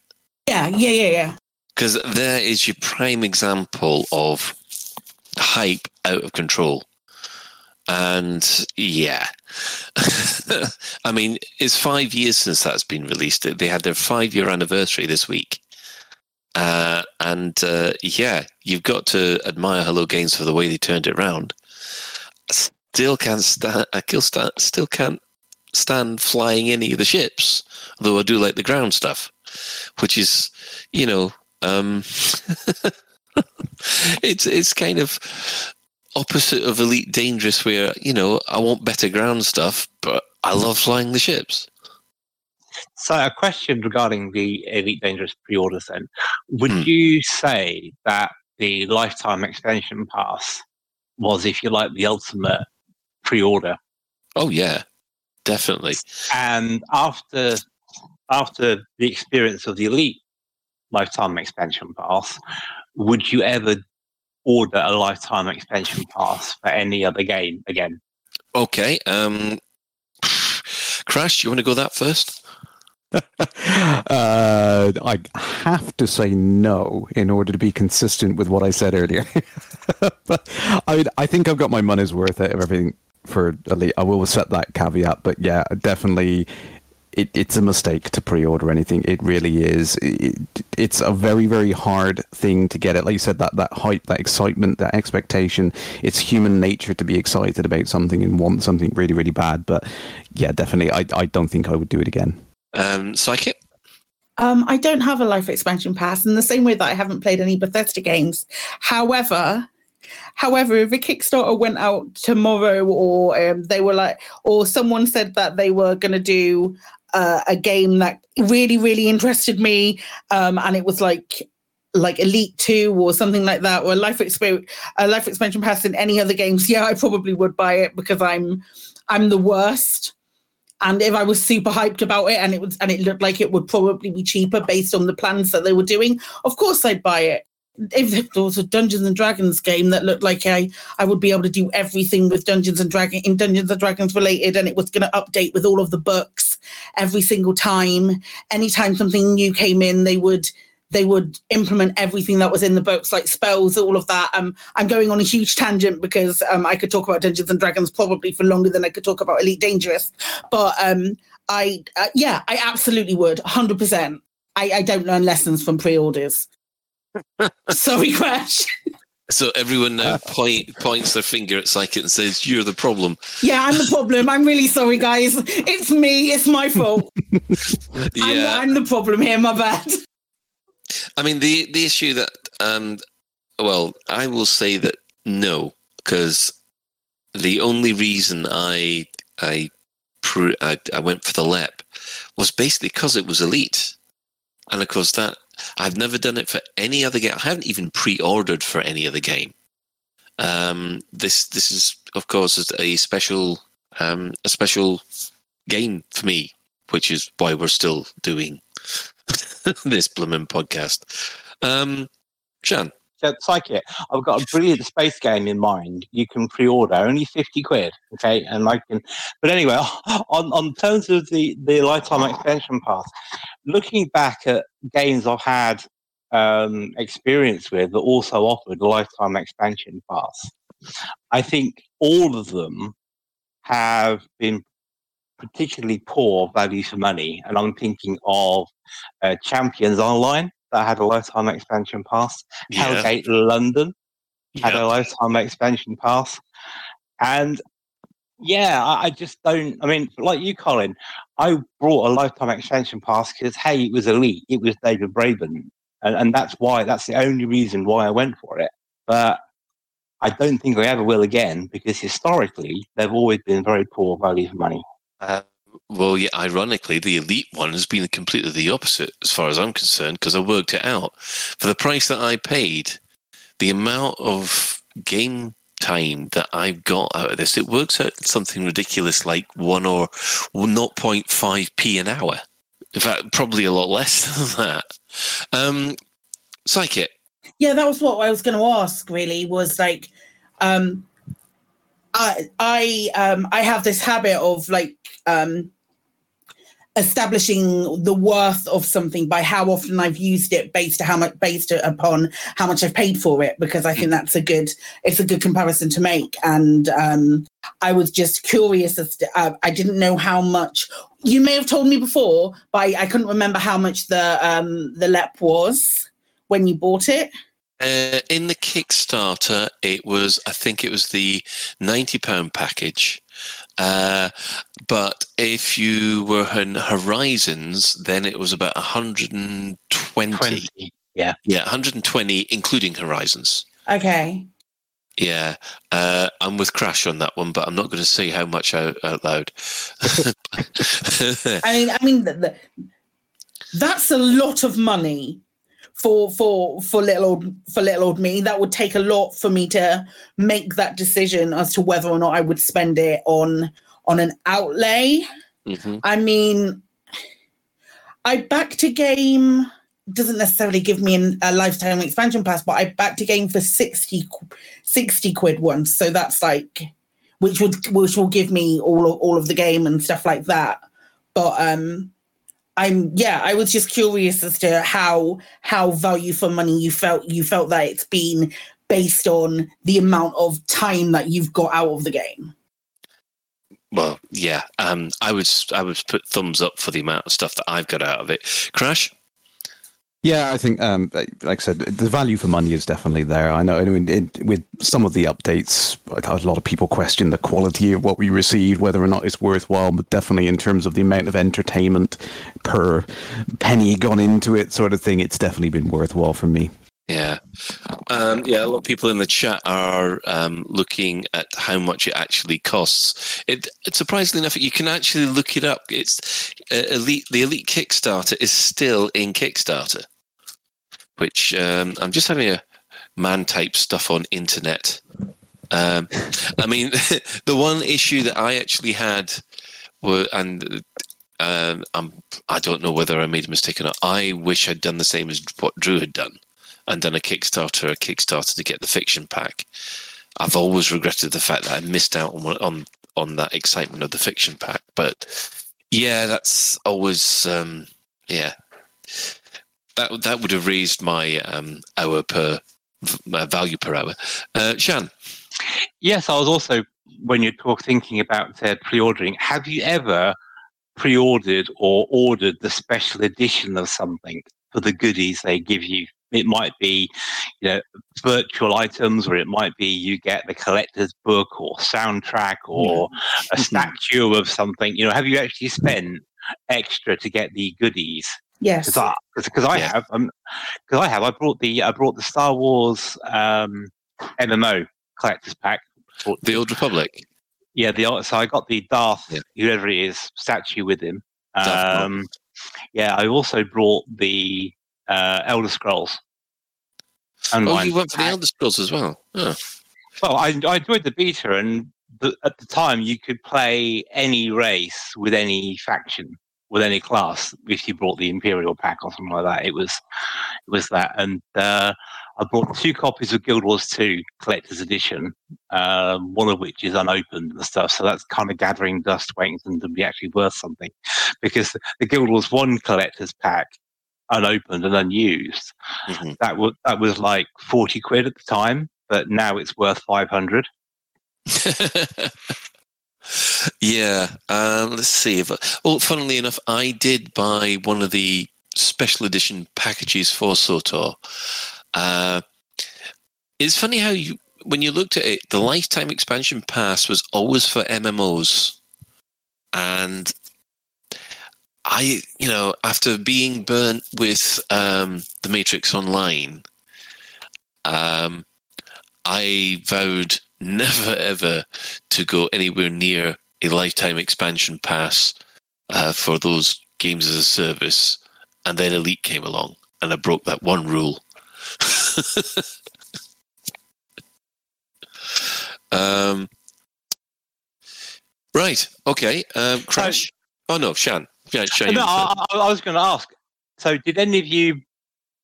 Yeah, yeah, yeah, yeah. Because there is your prime example of hype out of control. And yeah, I mean, it's five years since that's been released. They had their five-year anniversary this week. Uh, and uh, yeah, you've got to admire Hello Games for the way they turned it around. Still can't stand, I still, stand, still can't stand flying any of the ships, although I do like the ground stuff, which is, you know, um, it's it's kind of opposite of Elite Dangerous, where, you know, I want better ground stuff, but I love flying the ships. So a question regarding the Elite Dangerous pre-orders then. Would mm. you say that the lifetime expansion pass was, if you like, the ultimate pre-order? Oh yeah, definitely. And after after the experience of the Elite lifetime expansion pass, would you ever order a lifetime expansion pass for any other game again? Okay. Um, Crash, do you want to go that first? uh, I have to say no in order to be consistent with what I said earlier. But I mean, I think I've got my money's worth out of everything for Elite. I will set that caveat, but yeah, definitely it, it's a mistake to pre-order anything. It really is. It, it's a very, very hard thing to get it. Like you said, that, that hype, that excitement, that expectation. It's human nature to be excited about something and want something really, really bad. But yeah, definitely, I, I don't think I would do it again. Um, Sykit? Um, I don't have a life expansion pass in the same way that I haven't played any Bethesda games. However... However, if a Kickstarter went out tomorrow, or um, they were like, or someone said that they were going to do uh, a game that really, really interested me, um, and it was like, like Elite two or something like that, or a life exp- a life expansion pass in any other games, yeah, I probably would buy it because I'm, I'm the worst. And if I was super hyped about it, and it was, and it looked like it would probably be cheaper based on the plans that they were doing, of course I'd buy it. If there was a Dungeons and Dragons game that looked like I, I would be able to do everything with Dungeons and Dragon in Dungeons and Dragons related, and it was going to update with all of the books every single time. Anytime something new came in, they would they would implement everything that was in the books, like spells, all of that. Um, I'm going on a huge tangent because um, I could talk about Dungeons and Dragons probably for longer than I could talk about Elite Dangerous. But um, I uh, yeah, I absolutely would, one hundred percent. I, I don't learn lessons from pre-orders. Sorry, Crash. So everyone now point, points their finger at Sykit and says, "You're the problem." Yeah, I'm the problem. I'm really sorry, guys. It's me. It's my fault. yeah. I'm, I'm the problem here. My bad. I mean, the the issue that, um, well, I will say that no, because the only reason I I, pre- I I went for the L E P was basically because it was Elite, and of course that. I've never done it for any other game. I haven't even pre-ordered for any other game. Um, this this is, of course, a special um, a special game for me, which is why we're still doing this blooming podcast. Um, Shan, so Sykit, I've got a brilliant space game in mind. You can pre-order, only fifty quid, okay? And I can. But anyway, on on terms of the the lifetime extension pass. Looking back at games I've had um, experience with that also offered a lifetime expansion pass, I think all of them have been particularly poor value for money. And I'm thinking of uh, Champions Online that had a lifetime expansion pass, yeah. Hellgate London had yeah. a lifetime expansion pass, and. Yeah, I just don't. I mean, like you, Colin, I brought a lifetime extension pass because, hey, it was Elite. It was David Braben. And, and that's why, that's the only reason why I went for it. But I don't think I ever will again because historically, they've always been very poor value for money. Uh, well, yeah, ironically, the Elite one has been completely the opposite as far as I'm concerned because I worked it out. For the price that I paid, the amount of game time that I've got out of this, it works out something ridiculous like one or zero point five p an hour. In fact, probably a lot less than that. Um, Sykit. Yeah, that was what I was going to ask, really, was like, um, I I, um, I have this habit of like um, establishing the worth of something by how often I've used it based to how much based upon how much I've paid for it, because I think that's a good it's a good comparison to make. And um I was just curious as to, uh, I didn't know how much you may have told me before, but I, I couldn't remember how much the um the L E P was when you bought it. Uh, in the Kickstarter it was I think it was the ninety pound package. Uh, but if you were in Horizons, then it was about one hundred twenty. twenty, yeah. Yeah, one hundred twenty, including Horizons. Okay. Yeah. Uh, I'm with Crash on that one, but I'm not going to say how much out, out loud. I mean, I mean, th- th- that's a lot of money for, for, for little old, for little old me. That would take a lot for me to make that decision as to whether or not I would spend it on, on an outlay. Mm-hmm. I mean, I backed a game, doesn't necessarily give me an, a lifetime expansion pass, but I backed a game for sixty, sixty quid once. So that's like, which would, which will give me all of, all of the game and stuff like that. But, um, I'm yeah. I was just curious as to how how value for money you felt you felt that it's been based on the amount of time that you've got out of the game. Well, yeah. Um, I would I would put thumbs up for the amount of stuff that I've got out of it. Crash. Yeah, I think, um, like I said, the value for money is definitely there. I know, I mean, it, with some of the updates, a lot of people question the quality of what we received, whether or not it's worthwhile, but definitely in terms of the amount of entertainment per penny gone into it sort of thing, it's definitely been worthwhile for me. Yeah. Um, yeah, a lot of people in the chat are um, looking at how much it actually costs. It, surprisingly enough, you can actually look it up. It's uh, Elite. The Elite Kickstarter is still in Kickstarter. Which um, I'm just having a man type stuff on internet. Um, I mean, the one issue that I actually had Well, and um, I'm, I don't know whether I made a mistake or not. I wish I'd done the same as what Drew had done and done a Kickstarter, a Kickstarter to get the fiction pack. I've always regretted the fact that I missed out on on, on that excitement of the fiction pack. But yeah, that's always um, yeah. That that would have raised my um, hour per my value per hour. Uh, Shan. Yes, I was also, when you're talk, thinking about uh, pre-ordering, have you ever pre-ordered or ordered the special edition of something for the goodies they give you? It might be, you know, virtual items, or it might be you get the collector's book or soundtrack or yeah. a statue of something. You know, have you actually spent extra to get the goodies? Yes, because I, cause I yeah. have. Because um, I have. I brought the I brought the Star Wars um, M M O collector's pack. The Old Republic. Yeah, the so I got the Darth, yeah. whoever it is, statue with him. Um, yeah, I also brought the uh, Elder Scrolls. Oh, you went for the Elder Scrolls as well. Oh. Well, I, I enjoyed the beta, and the, at the time you could play any race with any faction, with any class, if you brought the Imperial pack or something like that. It was it was that. And uh, I bought two copies of Guild Wars two Collector's Edition, uh, one of which is unopened and stuff, so that's kind of gathering dust, waiting for them to be actually worth something, because the Guild Wars one Collector's pack, unopened and unused, mm-hmm. that, w- that was like forty quid at the time, but now it's worth five hundred. Yeah, uh, let's see. If I, well, funnily enough, I did buy one of the special edition packages for S O T O R. Uh, it's funny how you, when you looked at it, the lifetime expansion pass was always for M M Os, and I, you know, after being burnt with um, The Matrix Online, um, I vowed never ever to go anywhere near a lifetime expansion pass uh, for those games as a service, and then Elite came along and I broke that one rule. um, right, okay, um, Crash. Oh no, Shan. Yeah, Shan no, I, I was going to ask. So, did any of you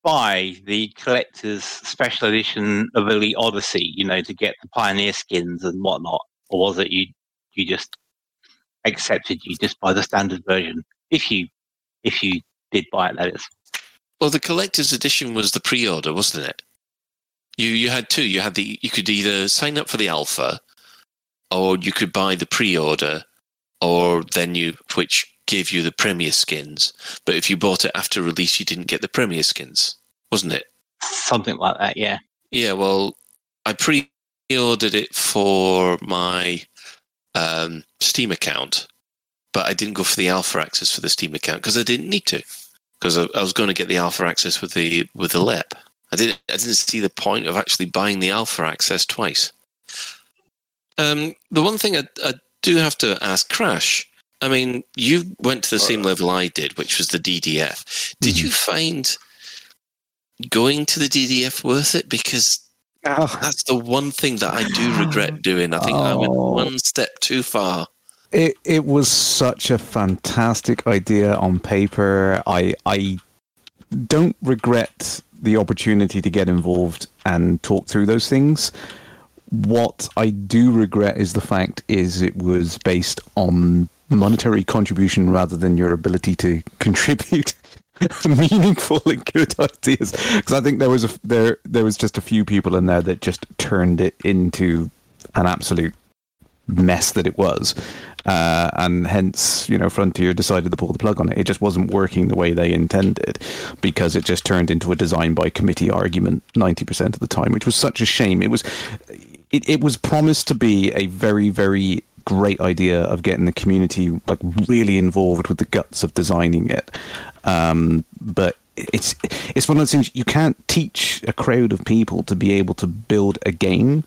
buy the collector's special edition of Elite Odyssey, you know, to get the pioneer skins and whatnot, or was it you you just accepted you just buy the standard version? If you if you did buy it, that is. Well, the collector's edition was the pre-order, wasn't it? You you had two. You had the you could either sign up for the alpha, or you could buy the pre-order, or then you which gave you the premier skins. But if you bought it after release, you didn't get the premier skins, wasn't it? Something like that, yeah. Yeah, well, I pre-ordered it for my um, Steam account, but I didn't go for the alpha access for the Steam account because I didn't need to, because I, I was going to get the alpha access with the with the L E P. I didn't I didn't see the point of actually buying the alpha access twice. Um, the one thing I, I do have to ask Crash, I mean, you went to the same level I did, which was the D D F. Did you find going to the D D F worth it? Because oh. that's the one thing that I do regret doing. I think oh. I went one step too far. It it was such a fantastic idea on paper. I I don't regret the opportunity to get involved and talk through those things. What I do regret is the fact is it was based on monetary contribution rather than your ability to contribute meaningful and good ideas, because I think there was a there there was just a few people in there that just turned it into an absolute mess that it was, uh, and hence, you know, Frontier decided to pull the plug on it. It just wasn't working the way they intended, because it just turned into a design by committee argument ninety percent of the time, which was such a shame. It was it, it was promised to be a very, very great idea of getting the community like really involved with the guts of designing it, um, but it's it's one of those things you can't teach a crowd of people to be able to build a game,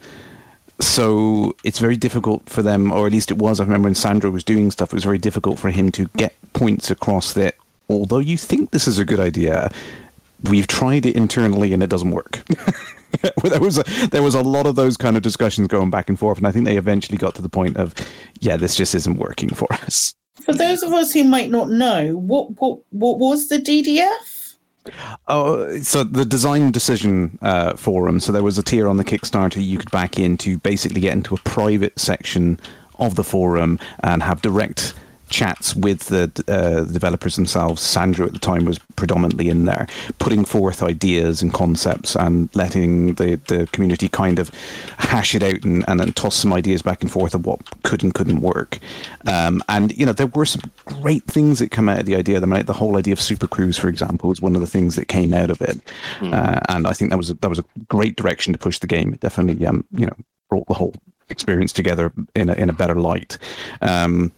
so it's very difficult for them, or at least it was. I remember when Sandro was doing stuff, it was very difficult for him to get points across that although you think this is a good idea, we've tried it internally and it doesn't work. there was a, there was a lot of those kind of discussions going back and forth, and I think they eventually got to the point of, yeah, this just isn't working for us. For those of us who might not know, what what, what was the D D F? Oh, so the Design Decision uh, Forum. So there was a tier on the Kickstarter you could back in to basically get into a private section of the forum and have direct chats with the, uh, the developers themselves. Sandra at the time was predominantly in there, putting forth ideas and concepts and letting the, the community kind of hash it out and, and then toss some ideas back and forth of what could and couldn't work. Um, and, you know, there were some great things that come out of the idea. The, the whole idea of Super Cruise, for example, was one of the things that came out of it. Mm. Uh, and I think that was, a, that was a great direction to push the game. It definitely, um, you know, brought the whole experience together in a, in a better light. Um,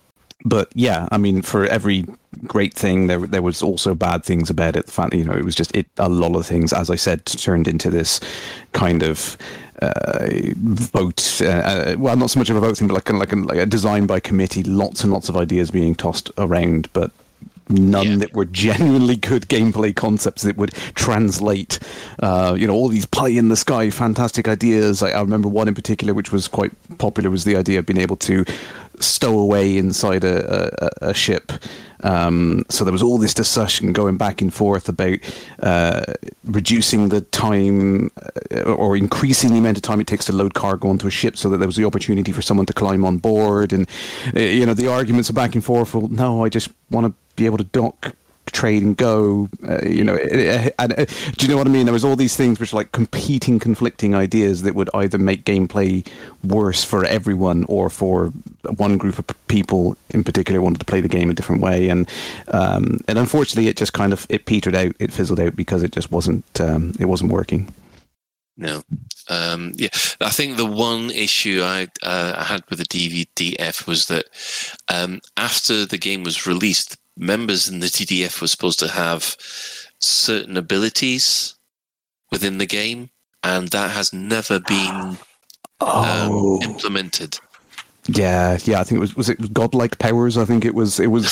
But yeah, I mean, for every great thing, there there was also bad things about it. The fact that, you know, it was just it, a lot of things, as I said, turned into this kind of uh, vote. Uh, well, not so much of a vote thing, but like like a, like a design by committee. Lots and lots of ideas being tossed around, but none yeah. that were genuinely good gameplay concepts that would translate, uh, you know, all these pie-in-the-sky fantastic ideas. I, I remember one in particular, which was quite popular, was the idea of being able to stow away inside a, a, a ship. Um, so there was all this discussion going back and forth about uh, reducing the time or increasing the amount of time it takes to load cargo onto a ship so that there was the opportunity for someone to climb on board. And, you know, the arguments are back and forth. Well, no, I just want to be able to dock, trade and go, uh, you know, and, and, uh, do you know what I mean? There was all these things which were like competing, conflicting ideas that would either make gameplay worse for everyone or for one group of people in particular wanted to play the game a different way. And um, and unfortunately, it just kind of, it petered out, it fizzled out because it just wasn't, um, it wasn't working. No. Um, yeah. I think the one issue I, uh, I had with the D D F was that um, after the game was released, members in the D D F were supposed to have certain abilities within the game, and that has never been oh. um, implemented. Yeah, yeah. I think it was was it godlike powers. I think it was it was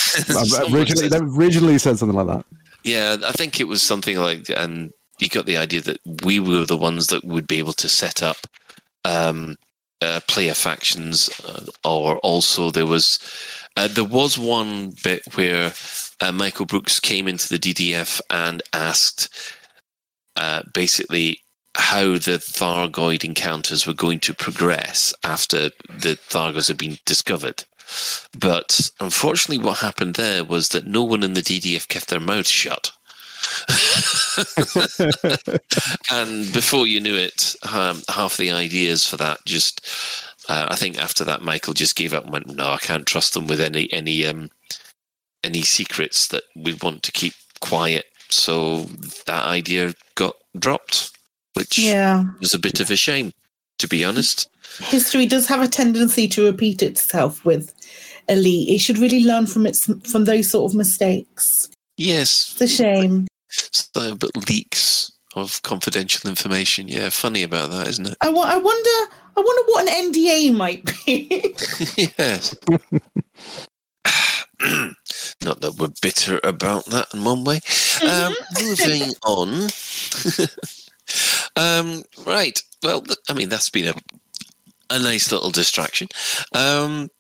originally they originally said something like that. Yeah, I think it was something like, and you got the idea that we were the ones that would be able to set up um, uh, player factions, uh, or also there was. Uh, there was one bit where uh, Michael Brooks came into the D D F and asked uh, basically how the Thargoid encounters were going to progress after the Thargoids had been discovered. But unfortunately, what happened there was that no one in the D D F kept their mouths shut. And before you knew it, um, half the ideas for that just... Uh, I think after that, Michael just gave up and went, no, I can't trust them with any any um, any secrets that we want to keep quiet. So that idea got dropped, which yeah. was a bit of a shame, to be honest. History does have a tendency to repeat itself with Elite. It should really learn from its from those sort of mistakes. Yes. It's a shame. So, but leaks of confidential information. Yeah, funny about that, isn't it? I, w- I wonder... I wonder what an N D A might be. Yes. Not that we're bitter about that in one way. Um, moving on. um, right. Well, th- I mean, that's been a a nice little distraction. Um,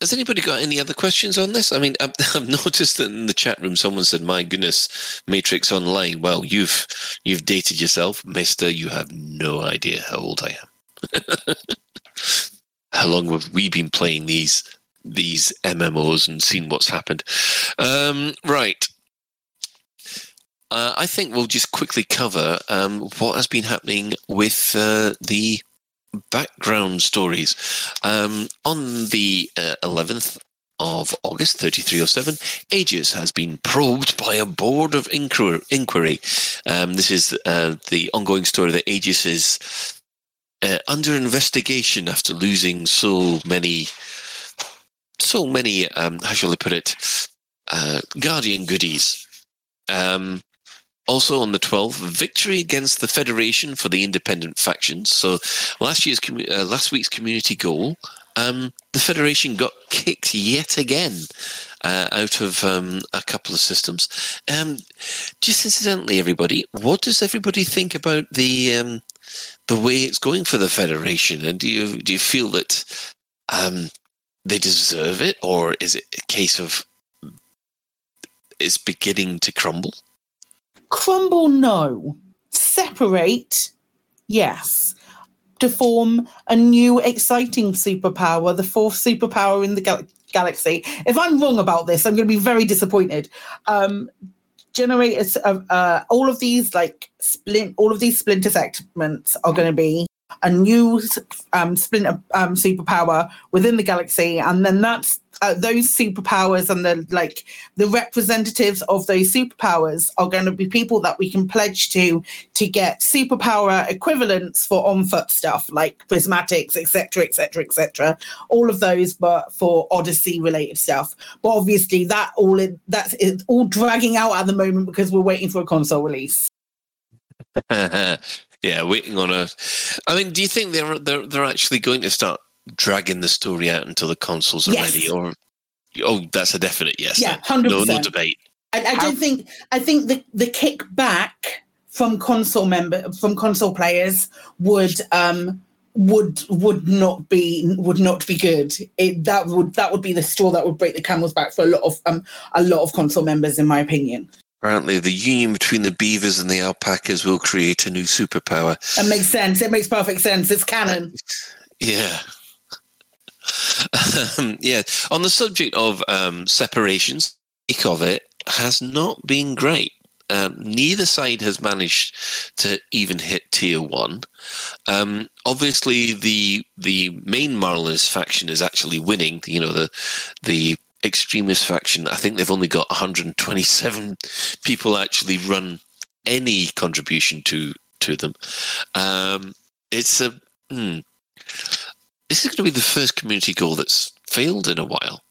has anybody got any other questions on this? I mean, I've, I've noticed that in the chat room, someone said, my goodness, Matrix Online. Well, you've you've dated yourself, mister. You have no idea how old I am. How long have we been playing these these M M Os and seen what's happened? Um, right. Uh, I think we'll just quickly cover um, what has been happening with uh, the background stories. Um, on the uh, eleventh of August, thirty-three oh seven, Aegis has been probed by a board of inquiry. Um, this is uh, the ongoing story that Aegis is... Uh, under investigation after losing so many, so many, um, how shall I put it, uh, Guardian goodies. Um, also on the twelfth, victory against the Federation for the independent factions. So last year's, commu- uh, last week's community goal, um, the Federation got kicked yet again uh, out of um, a couple of systems. Um, just incidentally, everybody, what does everybody think about the... Um, the way it's going for the Federation, and do you do you feel that um, they deserve it, or is it a case of it's beginning to crumble? Crumble, no. Separate, yes. To form a new, exciting superpower, the fourth superpower in the gal- galaxy. If I'm wrong about this, I'm going to be very disappointed. Um, generate a, uh, uh, all of these like splint, all of these splinter segments are going to be a new um, splinter um, superpower within the galaxy, and then that's uh, those superpowers and the like. The representatives of those superpowers are going to be people that we can pledge to to get superpower equivalents for on foot stuff like prismatics, et cetera, et cetera, et cetera. All of those, but for Odyssey related stuff. But obviously, that all in, that's it's all dragging out at the moment because we're waiting for a console release. Yeah, waiting on a... I mean, do you think they're they're they're actually going to start dragging the story out until the consoles are yes. ready? Or oh, that's a definite yes. Yeah, one hundred percent. No, no debate. I, I don't think. I think the the kickback from console member from console players would um would would not be would not be good. It, that would that would be the straw that would break the camel's back for a lot of um a lot of console members, in my opinion. Apparently, the union between the beavers and the alpacas will create a new superpower. That makes sense. It makes perfect sense. It's canon. Yeah. um, yeah. On the subject of um, separations, the take of it has not been great. Um, neither side has managed to even hit tier one. Um, obviously, the the main Marlinist faction is actually winning. You know, the the... extremist faction, I think they've only got one hundred twenty-seven people actually run any contribution to to them. Um, it's a hmm, this is going to be the first community goal that's failed in a while.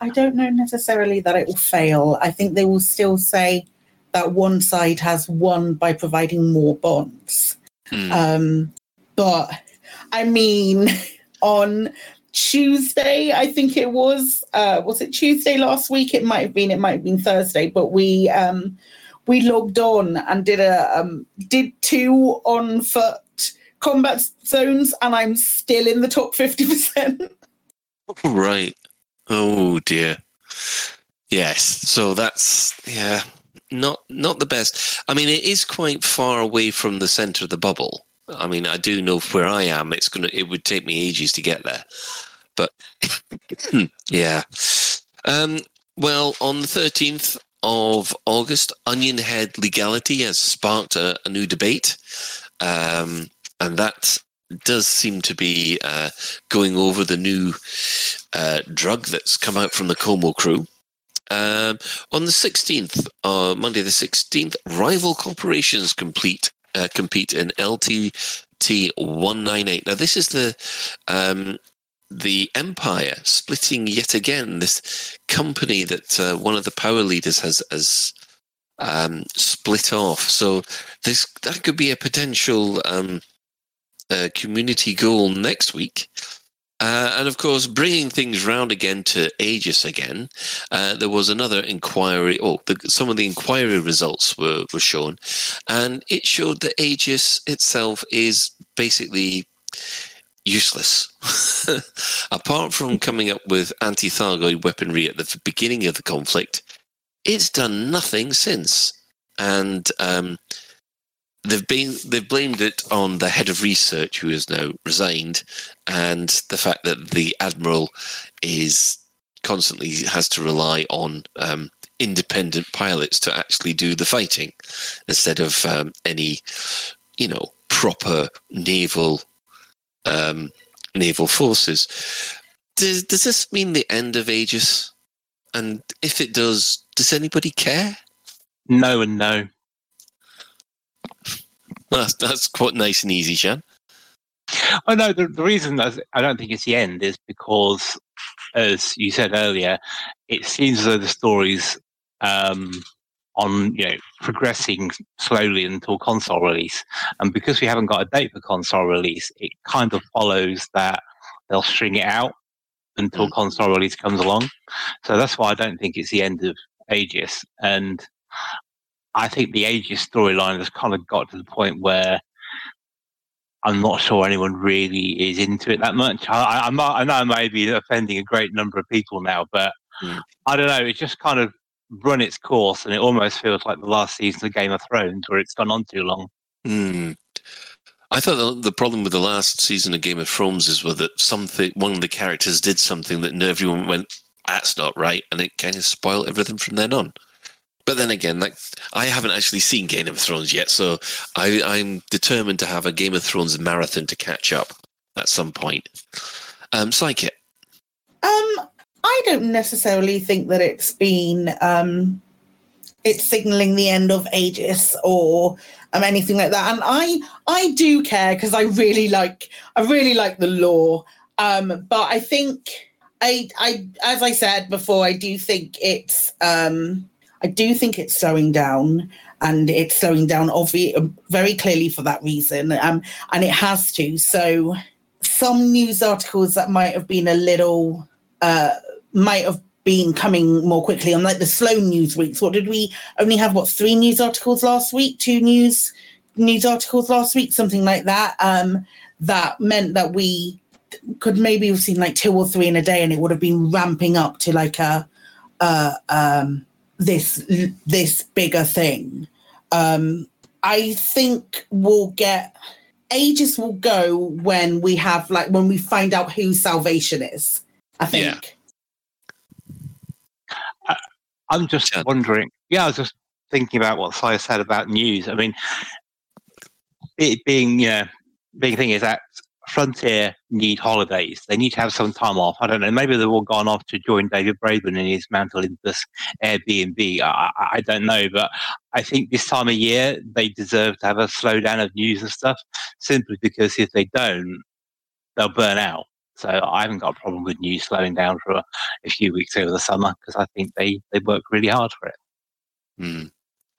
I don't know necessarily that it will fail. I think they will still say that one side has won by providing more bonds. Hmm. Um, but I mean, on Tuesday, I think it was, uh, was it Tuesday last week? It might have been, it might have been Thursday, but we um, we logged on and did a um, did two on foot combat zones, and I'm still in the top fifty percent. Right. Oh dear. Yes. So that's yeah, not not the best. I mean, it is quite far away from the centre of the bubble. I mean, I do know where I am. It's gonna. It would take me ages to get there, but yeah. Um, well, on the thirteenth of August, Onion Head legality has sparked a, a new debate, um, and that does seem to be uh, going over the new uh, drug that's come out from the Como crew. Um, on the sixteenth, uh, Monday the sixteenth, rival corporations complete. Uh, compete in L T T one ninety-eight. Now, this is the um, the empire splitting yet again. This company that uh, one of the power leaders has has um, split off. So this that could be a potential um, uh, community goal next week. Uh, and of course, bringing things round again to Aegis again, uh, there was another inquiry. Oh, the, some of the inquiry results were, were shown, and it showed that Aegis itself is basically useless. Apart from coming up with anti-Thargoid weaponry at the beginning of the conflict, it's done nothing since. And um, They've been they've blamed it on the head of research, who has now resigned, and the fact that the admiral is constantly has to rely on um, independent pilots to actually do the fighting, instead of um, any, you know, proper naval um, naval forces. Does does this mean the end of Aegis? And if it does, does anybody care? No, and no. Well, that's, that's quite nice and easy, Shan. Oh, no, the, the reason that I don't think it's the end is because, as you said earlier, it seems as though the story's um, on, you know, progressing slowly until console release. And because we haven't got a date for console release, it kind of follows that they'll string it out until mm-hmm. console release comes along. So that's why I don't think it's the end of Aegis. And I think the Aegis storyline has kind of got to the point where I'm not sure anyone really is into it that much. I, I, might, I know I may be offending a great number of people now, but mm. I don't know. It's just kind of run its course, and it almost feels like the last season of Game of Thrones, where it's gone on too long. Mm. I thought the, the problem with the last season of Game of Thrones is with that something one of the characters did something that everyone went, that's not right, and it kind of spoiled everything from then on. But then again, like I haven't actually seen Game of Thrones yet, so I, I'm determined to have a Game of Thrones marathon to catch up at some point. Um, Sykit? Um, I don't necessarily think that it's been um, it's signalling the end of Aegis or um, anything like that. And I I do care because I really like I really like the lore. Um, but I think I I as I said before, I do think it's. Um, I do think it's slowing down, and it's slowing down obvi- very clearly for that reason, um, and it has to. So some news articles that might have been a little, uh, might have been coming more quickly on like the slow news weeks. What did we only have, what, three news articles last week, two news news articles last week, something like that. Um, that meant that we could maybe have seen like two or three in a day, and it would have been ramping up to like a... a um, this this bigger thing. um I think we'll get Aegis will go when we have like when we find out who Salvation is, I think. Yeah. I, I'm just wondering yeah I was just thinking about what Sai said about news. I mean, it being you know big thing is that Frontier need holidays. They need to have some time off. I don't know. Maybe they've all gone off to join David Braben in his mantle in this Airbnb. I, I don't know, but I think this time of year they deserve to have a slowdown of news and stuff, simply because if they don't, they'll burn out. So I haven't got a problem with news slowing down for a, a few weeks over the summer, because I think they, they work really hard for it. Mm.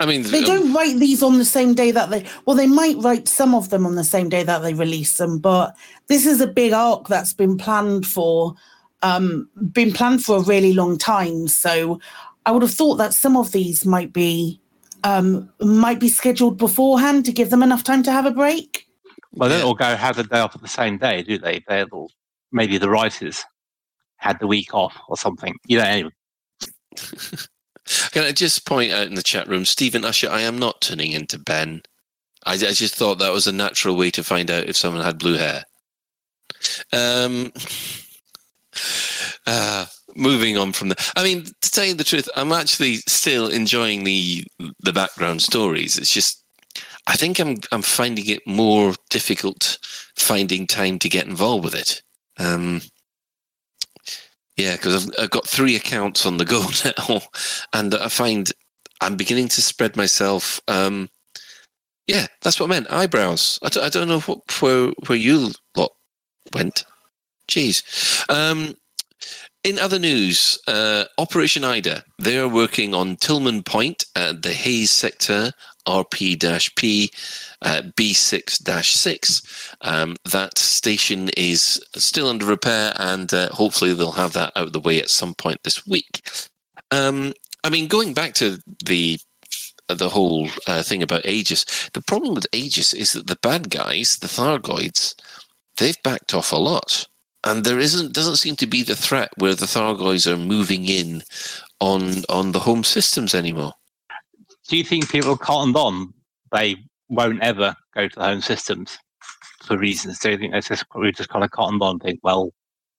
I mean, they don't write these on the same day that they... Well, they might write some of them on the same day that they release them, but this is a big arc that's been planned for, um, been planned for a really long time. So I would have thought that some of these might be, um, might be scheduled beforehand to give them enough time to have a break. Well, they don't all go have a day off on the same day, do they? They're all, maybe the writers had the week off or something. You know, anyway. Can I just point out in the chat room, Stephen Usher, I am not turning into Ben. I, I just thought that was a natural way to find out if someone had blue hair. Um, uh, moving on from the... I mean, to tell you the truth, I'm actually still enjoying the the background stories. It's just, I think I'm I'm finding it more difficult finding time to get involved with it. Um Yeah, because I've, I've got three accounts on the go now, and I find I'm beginning to spread myself. Um, yeah, that's what I meant. Eyebrows. I, d- I don't know what, where where you lot went. Jeez. Um, in other news, uh, Operation Ida. They are working on Tillman Point at the Hayes Sector, R P P uh, B six dash six. Um, that station is still under repair, and uh, hopefully they'll have that out of the way at some point this week. Um, I mean, going back to the uh, the whole uh, thing about Aegis, the problem with Aegis is that the bad guys, the Thargoids, they've backed off a lot, and there isn't doesn't seem to be the threat where the Thargoids are moving in on on the home systems anymore. Do you think people cottoned on they won't ever go to the home systems for reasons? Do you think they're just, we're just kind of cottoned on and think, well,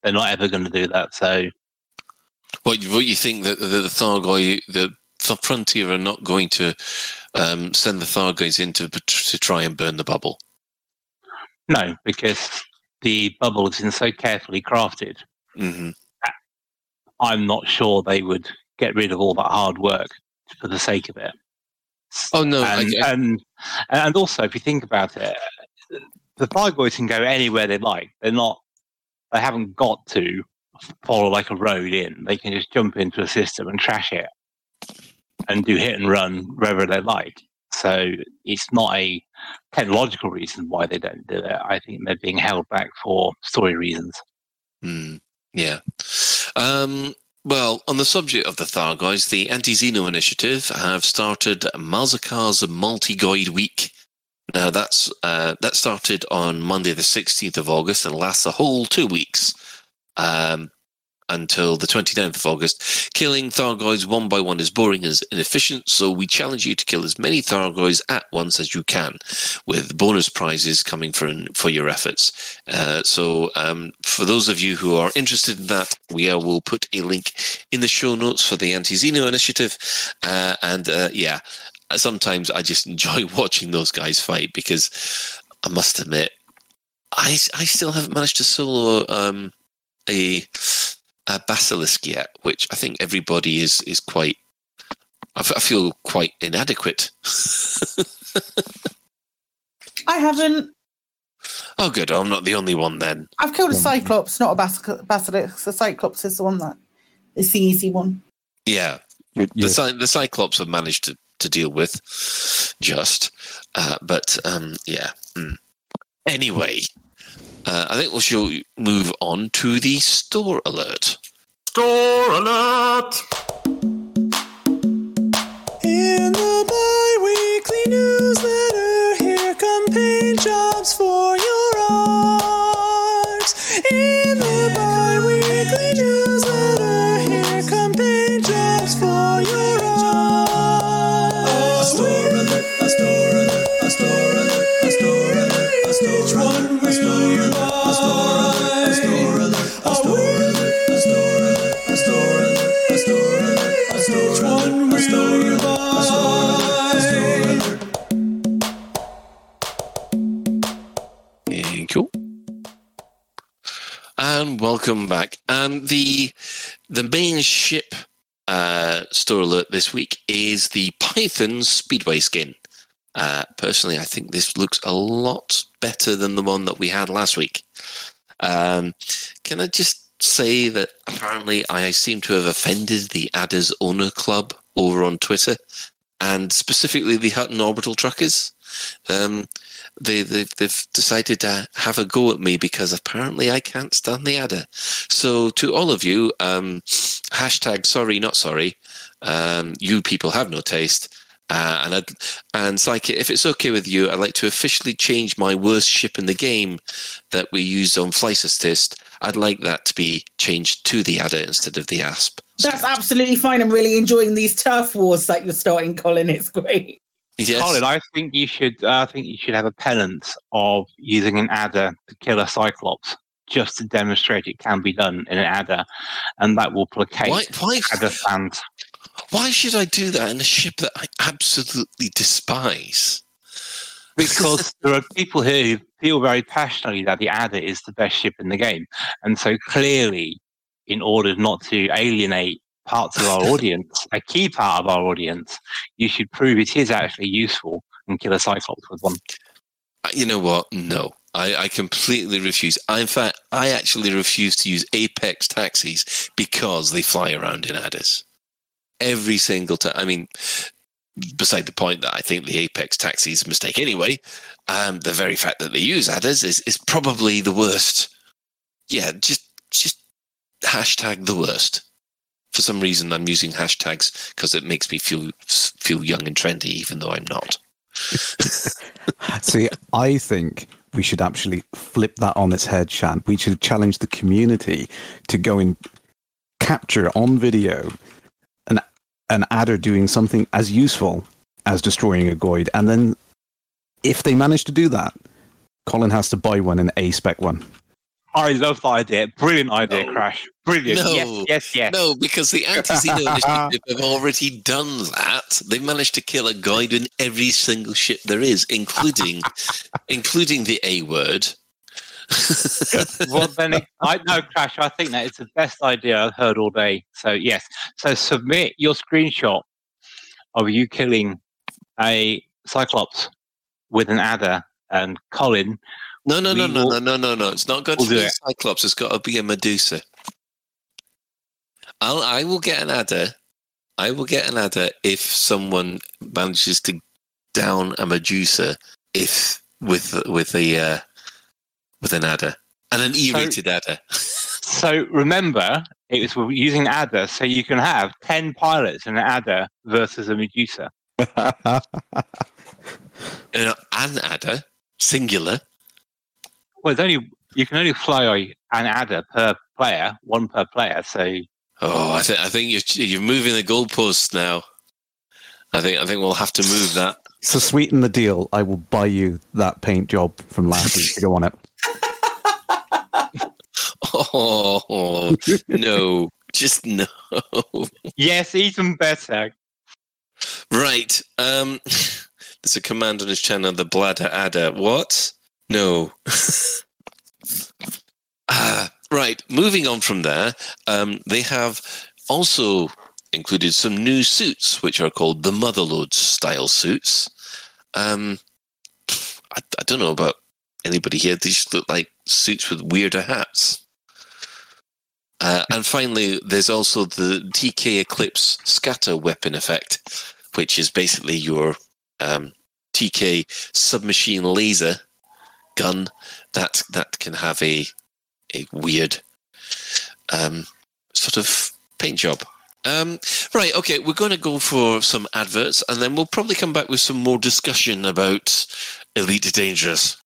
they're not ever going to do that, so... What, what you think that the, the Thargoid, the, the Frontier are not going to um, send the Thargoids in to, to try and burn the bubble? No, because the bubble has been so carefully crafted. Mm-hmm. I'm not sure they would get rid of all that hard work for the sake of it. Oh no! And, I, I... and and also, if you think about it, the Thargoids can go anywhere they like. They're not; they haven't got to follow like a road in. They can just jump into a system and trash it, and do hit and run wherever they like. So it's not a technological reason why they don't do it. I think they're being held back for story reasons. Mm, yeah. Um... Well, on the subject of the Thargoids, the Anti-Xeno Initiative have started Malzakar's Multigoid Week, Now that's uh, that started on Monday the sixteenth of August and lasts a whole two weeks um, until the twenty-ninth of August. Killing Thargoids one by one is boring and is inefficient, so we challenge you to kill as many Thargoids at once as you can, with bonus prizes coming for for your efforts. Uh, so um, for those of you who are interested in that, we uh, will put a link in the show notes for the Anti-Xeno Initiative. Uh, and uh, yeah. Sometimes I just enjoy watching those guys fight because I must admit, I, I still haven't managed to solo um, a, a basilisk yet, which I think everybody is, is quite, I, f- I feel quite inadequate. I haven't. Oh, good. I'm not the only one then. I've killed a cyclops, not a bas- basilisk. A cyclops is the one that is the easy one. Yeah. Yes. The, cy- the cyclops have managed to to deal with just uh but um yeah mm. anyway uh I think we shall move on to the store alert store alert in the bi-weekly newsletter. Here come paint jobs for your art. In the bi-weekly newsletter, here come paint jobs for your art. A store alert, a store alert, a store alert, a store alert, a store alert, a store alert, a store alert, a store alert, a store alert, a store alert, a store alert, a store alert, a store alert, a store alert. Cool. And welcome back. And the the main ship uh, store alert this week is the Python Speedway skin. Uh, personally, I think this looks a lot better than the one that we had last week. Um, can I just say that apparently I seem to have offended the Adder's owner club over on Twitter, and specifically the Hutton Orbital Truckers. Um, they, they, they've decided to have a go at me because apparently I can't stand the Adder. So to all of you, um, hashtag sorry not sorry, um, you people have no taste. Uh, and I'd, and Sykit, if it's okay with you, I'd like to officially change my worst ship in the game that we used on Flight Assist. I'd like that to be changed to the Adder instead of the Asp. That's so. Absolutely fine. I'm really enjoying these turf wars that you're starting, Colin. It's great. Yes. Colin, I think you should. I uh, think you should have a penance of using an Adder to kill a Cyclops, just to demonstrate it can be done in an Adder, and that will placate why, why? Adder fans. Why should I do that in a ship that I absolutely despise? Because there are people here who feel very passionately that the Adder is the best ship in the game. And so clearly, in order not to alienate parts of our audience, a key part of our audience, you should prove it is actually useful and kill a Cyclops with one. You know what? No. I, I completely refuse. I, in fact, I actually refuse to use Apex taxis because they fly around in Adders. Every single time. I mean, beside the point that I think the Apex taxi is a mistake anyway, um, the very fact that they use Adders is, is probably the worst. Yeah, just just hashtag the worst. For some reason, I'm using hashtags because it makes me feel feel young and trendy, even though I'm not. See, I think we should actually flip that on its head, Shan. We should challenge the community to go and capture on video An, an Adder doing something as useful as destroying a Goid, and then if they manage to do that, Colin has to buy one and A-spec one. I love the idea. Brilliant idea, no. Crash. Brilliant. No. Yes, yes, yes. No, because the Anti-Xeno Initiative have already done that. They managed to kill a Goid in every single ship there is, including including the A-word. Well, then it, I know, Crash, I think that is the best idea I've heard all day. So, yes. So, submit your screenshot of you killing a Cyclops with an Adder, and Colin. No, no, no, no, no, no, no, no. It's not got to be a Cyclops. It's got to be a Medusa. I'll, I will get an Adder. I will get an Adder if someone manages to down a Medusa if with with the. Uh, With an Adder and an E-rated so, Adder. So remember, it was we're using Adder, so you can have ten pilots in an Adder versus a Medusa. an adder, singular. Well, it's only you can only fly an adder per player, one per player. So, oh, I, th- I think you're you're moving the goalposts now. I think I think we'll have to move that. So sweeten the deal. I will buy you that paint job from last week to go on it. Oh no! Just no. Yes, even better. Right. Um, there's a command on his channel. The bladder adder. What? No. uh, right. Moving on from there. Um, they have also included some new suits, which are called the Motherlode style suits. Um, I, I don't know about anybody here. They just look like suits with weirder hats. Uh, and finally, there's also the T K Eclipse scatter weapon effect, which is basically your um, T K submachine laser gun that that can have a a weird um, sort of paint job. Um, right, okay, we're going to go for some adverts, and then we'll probably come back with some more discussion about Elite Dangerous.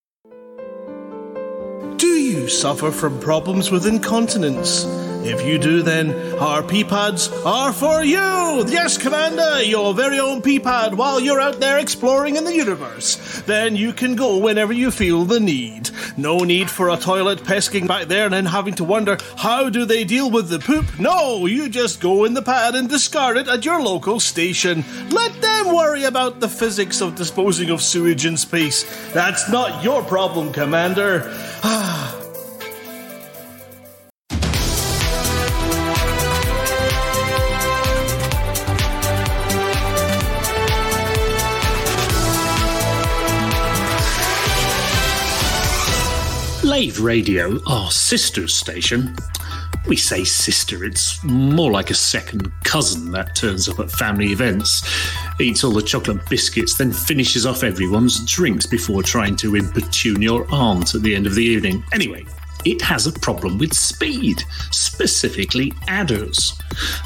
Do you suffer from problems with incontinence? If you do, then our pee pads are for you! Yes, Commander, your very own pee pad while you're out there exploring in the universe. Then you can go whenever you feel the need. No need for a toilet pesking back there and then having to wonder, how do they deal with the poop? No, you just go in the pad and discard it at your local station. Let them worry about the physics of disposing of sewage in space. That's not your problem, Commander. Ah... Lave Radio, our sister station. We say sister, it's more like a second cousin that turns up at family events, eats all the chocolate biscuits, then finishes off everyone's drinks before trying to importune your aunt at the end of the evening. Anyway, it has a problem with speed, specifically adders.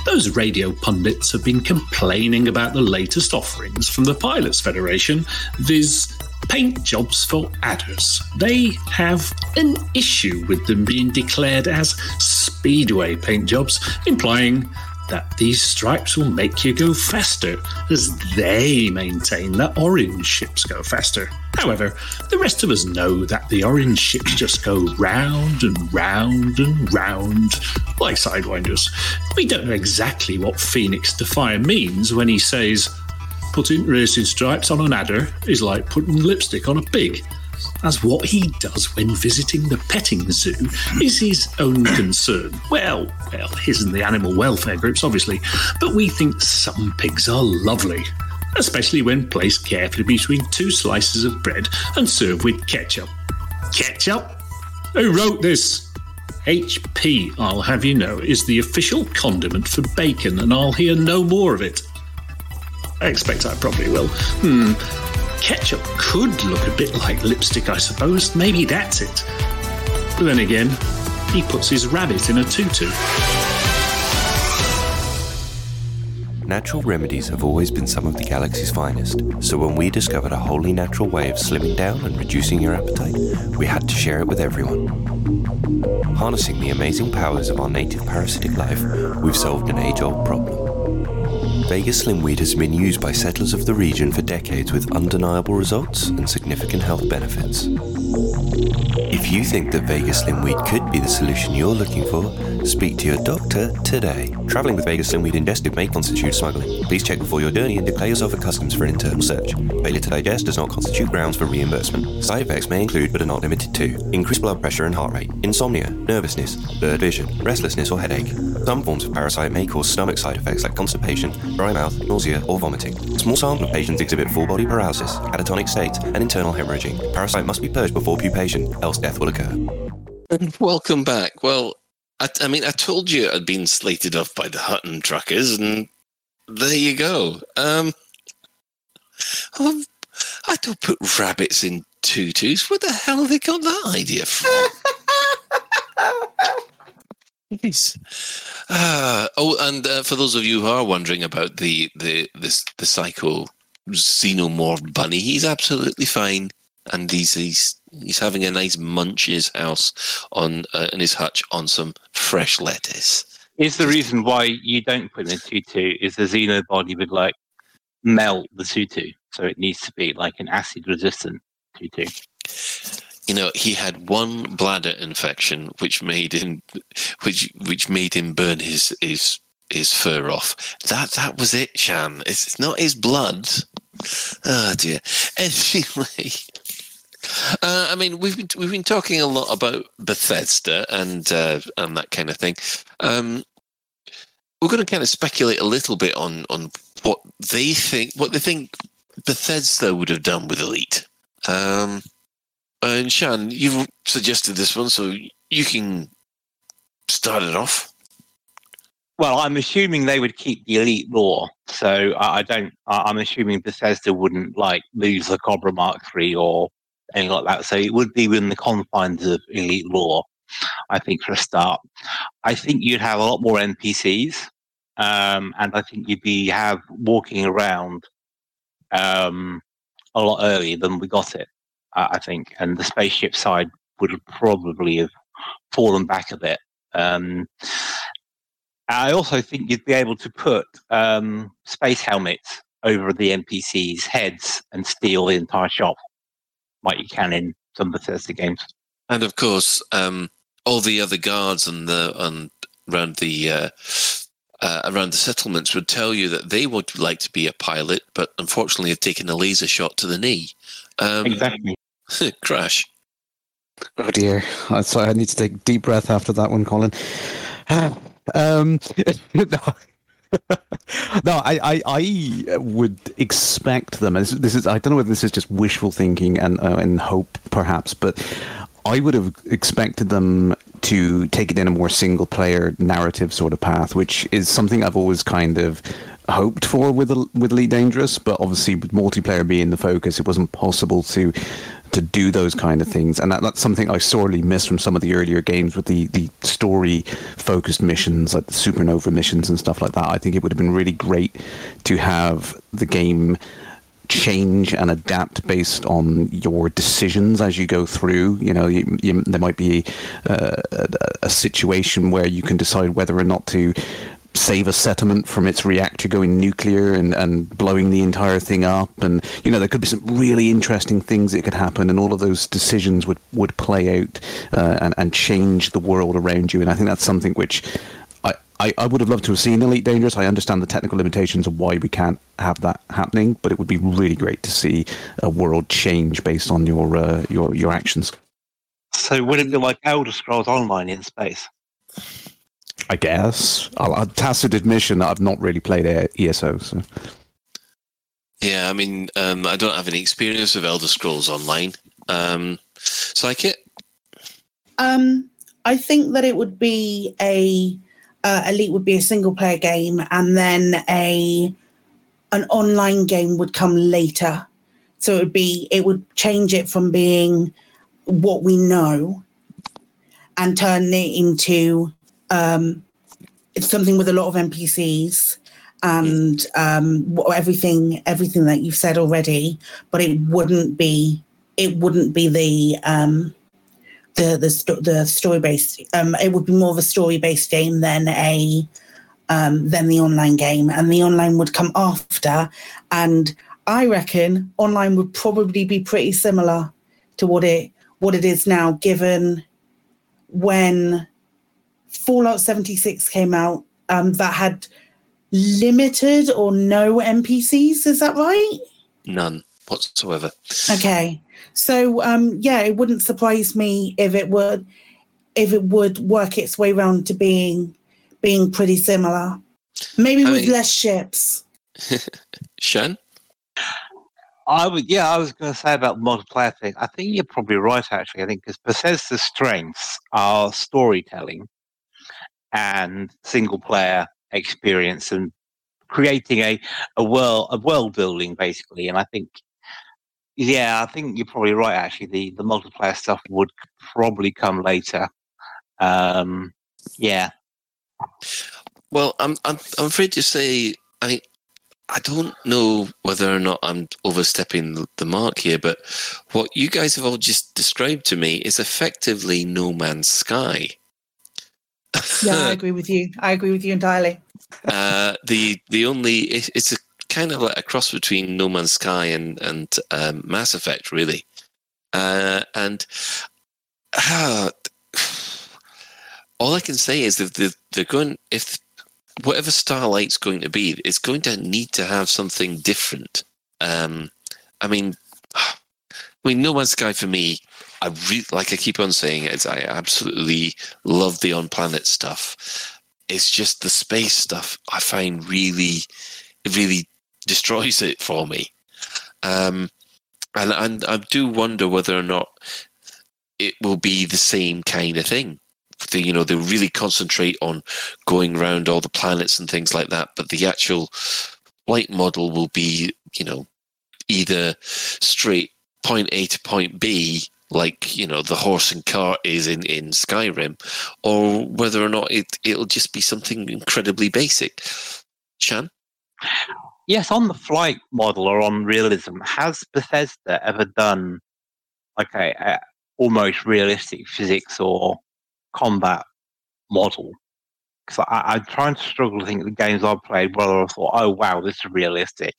Those radio pundits have been complaining about the latest offerings from the Pilots Federation, viz. Paint jobs for adders. They have an issue with them being declared as speedway paint jobs, implying that these stripes will make you go faster, as they maintain that orange ships go faster. However, the rest of us know that the orange ships just go round and round and round, like sidewinders. We don't know exactly what Phoenix Defier means when he says, putting racing stripes on an adder is like putting lipstick on a pig, as what he does when visiting the petting zoo is his own concern. Well, well, his and the animal welfare groups, obviously, but we think some pigs are lovely, especially when placed carefully between two slices of bread and served with ketchup. Ketchup? Who wrote this? H P, I'll have you know, is the official condiment for bacon, and I'll hear no more of it. I expect I probably will. Hmm. Ketchup could look a bit like lipstick, I suppose. Maybe that's it. But then again, he puts his rabbit in a tutu. Natural remedies have always been some of the galaxy's finest. So when we discovered a wholly natural way of slimming down and reducing your appetite, we had to share it with everyone. Harnessing the amazing powers of our native parasitic life, we've solved an age-old problem. Vega Slimweed has been used by settlers of the region for decades with undeniable results and significant health benefits. If you think that Vega Slimweed could be the solution you're looking for, speak to your doctor today. Travelling with Vega Slimweed ingested may constitute smuggling. Please check before your journey and declare yourself at customs for an internal search. Failure to digest does not constitute grounds for reimbursement. Side effects may include, but are not limited to, increased blood pressure and heart rate, insomnia, nervousness, blurred vision, restlessness or headache. Some forms of parasite may cause stomach side effects like constipation, dry mouth, nausea, or vomiting. A small sample of patients exhibit full-body paralysis, catatonic states, and internal hemorrhaging. Parasite must be purged before pupation, else death will occur. And welcome back. Well, I, I mean, I told you I'd been slated off by the Hutton Truckers, and there you go. Um, I don't put rabbits in tutus. Where the hell have they got that idea from? Yes. Uh, oh, and uh, for those of you who are wondering about the the the, the psycho xenomorph bunny. He's absolutely fine, and he's he's, he's having a nice munch in his house on uh, in his hutch on some fresh lettuce. Is the reason why you don't put in a tutu is the xeno body would like melt the tutu, so it needs to be like an acid resistant tutu. You know, he had one bladder infection, which made him, which which made him burn his his, his fur off. That that was it, Shan. It's, it's not his blood. Oh dear. Anyway, uh, I mean, we've been we've been talking a lot about Bethesda and uh, and that kind of thing. Um, we're going to kind of speculate a little bit on on what they think, what they think Bethesda would have done with Elite. Um, and Shan, you've suggested this one, so you can start it off. Well, I'm assuming they would keep the Elite lore, so I don't. I'm assuming Bethesda wouldn't like lose the Cobra Mark three or anything like that. So it would be within the confines of Elite lore, I think, for a start. I think you'd have a lot more N P Cs, um, and I think you'd be have walking around. Um, a lot earlier than we got it, I think. And the spaceship side would have probably have fallen back a bit. Um, I also think you'd be able to put um, space helmets over the N P Cs' heads and steal the entire shop, like you can in some Bethesda games. And of course, um, all the other guards and the and around the... Uh... Uh, around the settlements would tell you that they would like to be a pilot, but unfortunately have taken a laser shot to the knee. Um, exactly. Crash. Oh dear. I'm sorry, I need to take a deep breath after that one, Colin. um, no, no I, I, I would expect them, and this, this is, I don't know whether this is just wishful thinking and, uh, and hope perhaps, but I would have expected them to take it in a more single-player narrative sort of path, which is something I've always kind of hoped for with with Elite Dangerous, but obviously with multiplayer being the focus, it wasn't possible to to do those kind of things. And that, that's something I sorely missed from some of the earlier games with the, the story-focused missions, like the supernova missions and stuff like that. I think it would have been really great to have the game change and adapt based on your decisions as you go through. You know, you, you, there might be uh, a, a situation where you can decide whether or not to save a settlement from its reactor going nuclear and, and blowing the entire thing up. And, you know, there could be some really interesting things that could happen, and all of those decisions would, would play out uh, and, and change the world around you. And I think that's something which I, I, I would have loved to have seen Elite Dangerous. I understand the technical limitations of why we can't have that happening, but it would be really great to see a world change based on your uh, your your actions. So would it be like Elder Scrolls Online in space? I guess. I'll, I'll tacit admission that I've not really played E S O. So. Yeah, I mean, um, I don't have any experience of Elder Scrolls Online. Um, Sykit? Um, I think that it would be a... Uh, Elite would be a single-player game, and then a an online game would come later. So it would be it would change it from being what we know and turn it into um, it's something with a lot of N P Cs and um, everything everything that you've said already. But it wouldn't be it wouldn't be the um, The the, sto- the story based um, it would be more of a story based game than a um, than the online game, and the online would come after. And I reckon online would probably be pretty similar to what it what it is now, given when Fallout seventy-six came out, um, that had limited or no N P Cs. Is that right? None whatsoever. Okay. So um, yeah, it wouldn't surprise me if it would if it would work its way around to being being pretty similar, maybe I with mean, less ships. Shan, I would yeah, I was going to say about multiplayer thing. I think you're probably right actually. I think because Bethesda's strengths are storytelling and single player experience and creating a a world a world building basically, and I think. Yeah, I think you're probably right, actually. The, the multiplayer stuff would probably come later. Um, yeah. Well, I'm, I'm I'm afraid to say I I don't know whether or not I'm overstepping the mark here, but what you guys have all just described to me is effectively No Man's Sky. Yeah, I agree with you. I agree with you entirely. uh, the the only it, it's a kind of like a cross between No Man's Sky and and um, Mass Effect, really. Uh, and uh, all I can say is that they're, they're going if. Whatever Starlight's going to be, it's going to need to have something different. Um, I mean, I mean, No Man's Sky for me, I re- like I keep on saying it, I absolutely love the on-planet stuff. It's just the space stuff I find really, really destroys it for me. Um, and, and I do wonder whether or not it will be the same kind of thing. The, you know, they really concentrate on going around all the planets and things like that, but the actual flight model will be, you know, either straight point A to point B, like, you know, the horse and cart is in, in Skyrim, or whether or not it, it'll just be something incredibly basic. Shan? Yes, on the flight model or on realism, has Bethesda ever done, okay, uh, almost realistic physics or combat model? Because I'm trying to struggle to think of the games I've played whether I thought, oh wow, this is realistic,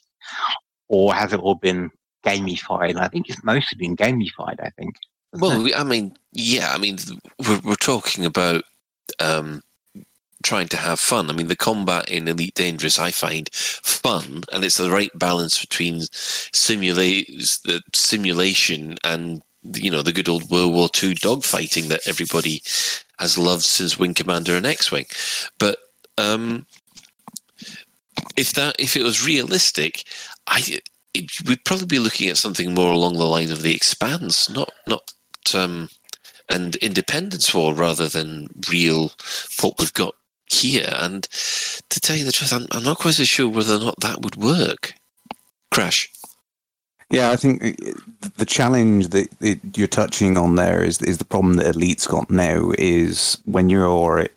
or has it all been gamified? And I think it's mostly been gamified. I think. Well, it? I mean, yeah, I mean, we're, we're talking about um, trying to have fun. I mean, the combat in Elite Dangerous I find fun, and it's the right balance between simulate the simulation and, you know, the good old World War Two dogfighting that everybody has loved since Wing Commander and X-Wing. But um, if that, if it was realistic, I it, we'd probably be looking at something more along the lines of The Expanse, not not um, and Independence War, rather than real what we've got here. And to tell you the truth, I'm, I'm not quite so sure whether or not that would work. Crash. Yeah, I think the challenge that you're touching on there is is the problem that Elite's got now is when you're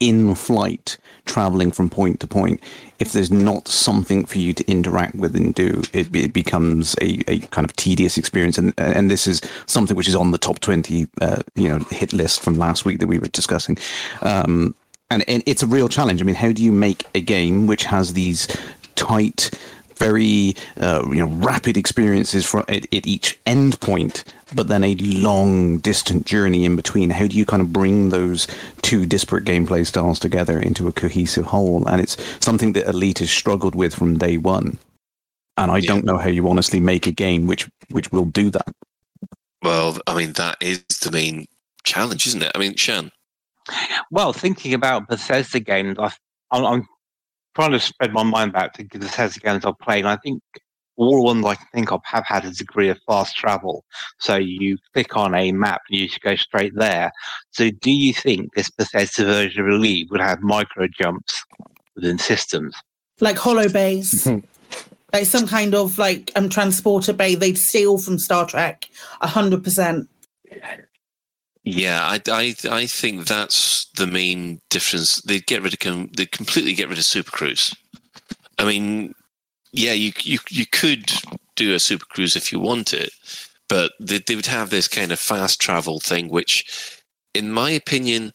in flight, traveling from point to point, if there's not something for you to interact with and do, it, it becomes a, a kind of tedious experience. And and this is something which is on the top twenty uh, you know, hit list from last week that we were discussing. Um, and, and it's a real challenge. I mean, how do you make a game which has these tight, very uh, you know, rapid experiences for at, at each end point, but then a long distant journey in between? How do you kind of bring those two disparate gameplay styles together into a cohesive whole? And it's something that Elite has struggled with from day one. And I yeah. don't know how you honestly make a game which which will do that. Well, I mean, that is the main challenge, isn't it? I mean, Shan? Well, thinking about Bethesda games, I, I'm, I'm trying to spread my mind back to the Bethesda games I've played, and I think all the ones I can think of have had a degree of fast travel. So you click on a map and you just go straight there. So do you think this Bethesda version of Elite would have micro jumps within systems? Like hollow bays. Like some kind of like um, transporter bay they'd steal from Star Trek, one hundred percent. Yeah, I, I, I think that's the main difference. They'd get rid of com- they completely get rid of Super Cruise. I mean, yeah, you you you could do a Super Cruise if you want it, but they, they would have this kind of fast travel thing, which, in my opinion,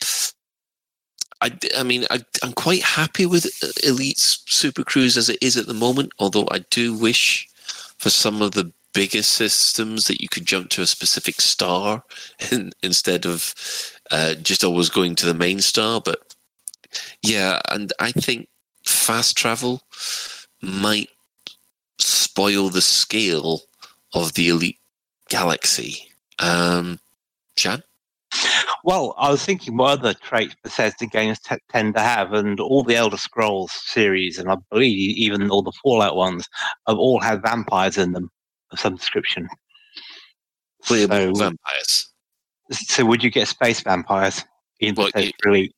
I, I mean, I, I'm quite happy with Elite's Super Cruise as it is at the moment. Although I do wish for some of the bigger systems that you could jump to a specific star in, instead of uh, just always going to the main star. But yeah, and I think fast travel might spoil the scale of the Elite galaxy. Um, Shan? Well, I was thinking what other traits Bethesda games t- tend to have, and all the Elder Scrolls series, and I believe even all the Fallout ones, have all had vampires in them of some description. Playable so, vampires. So would you get space vampires in what, the Elite?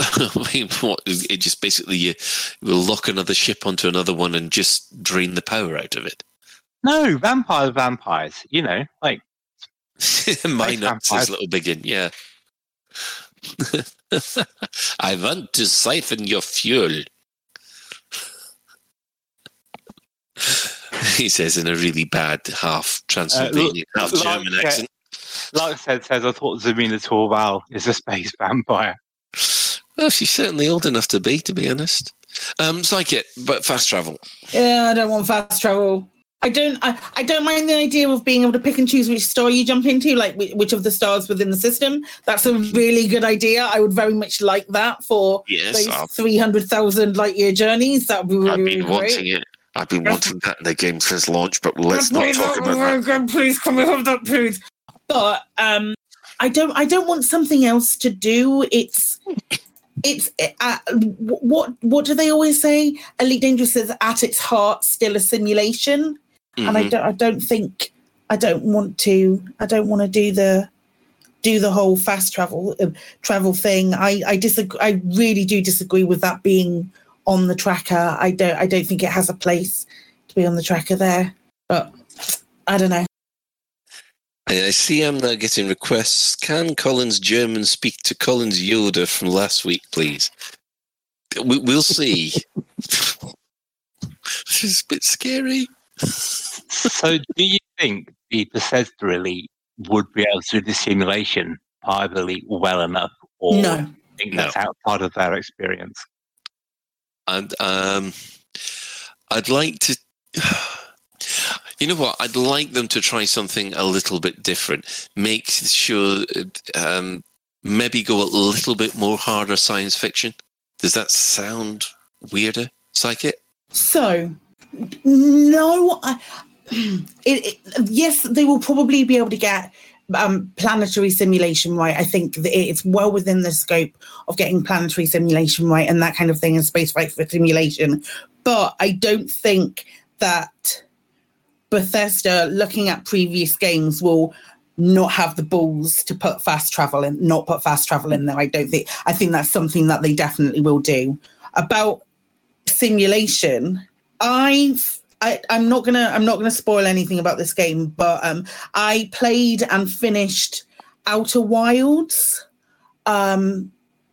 I mean, what, it just basically you will lock another ship onto another one and just drain the power out of it. No, vampire vampires, you know, like Minus little biggin, yeah. I want to siphon your fuel. He says in a really bad half Transylvanian, uh, half German like, accent. Like I said, says I thought Zarina Torval is a space vampire. Well, she's certainly old enough to be, to be honest. Um, Sykit, but fast travel. Yeah, I don't want fast travel. I don't. I, I don't mind the idea of being able to pick and choose which star you jump into, like which of the stars within the system. That's a really good idea. I would very much like that for yes, those three hundred thousand light year journeys. That would be really, I've been really wanting great. It. I've been wanting that in the game since launch, but let's God, not talk about that. God, please, can we have that, please? But um, I don't. I don't want something else to do. It's. It's uh, what what do they always say? Elite Dangerous is at its heart still a simulation, mm-hmm. and I don't I don't think I don't want to I don't want to do the do the whole fast travel uh, travel thing. I I disagree. I really do disagree with that being on the tracker. I don't I don't think it has a place to be on the tracker there. But I don't know. I see I'm now getting requests. Can Colin's German speak to Colin's Yoda from last week, please? We, we'll see. This is a bit scary. So do you think the Bethesda Elite would be able to do the simulation part of Elite well enough? Or no. I think that's no. outside of their experience? And um, I'd like to... You know what? I'd like them to try something a little bit different. Make sure, um, maybe go a little bit more harder science fiction. Does that sound weirder, Psychic? So, no. I, it, it, yes, they will probably be able to get um, planetary simulation right. I think that it's well within the scope of getting planetary simulation right and that kind of thing and space right for simulation. But I don't think that... Bethesda, looking at previous games, will not have the balls to put fast travel in, not put fast travel in there. I don't think, I think that's something that they definitely will do. About simulation, I've, I, I'm not gonna, I'm not gonna spoil anything about this game, but um, I played and finished Outer Wilds um,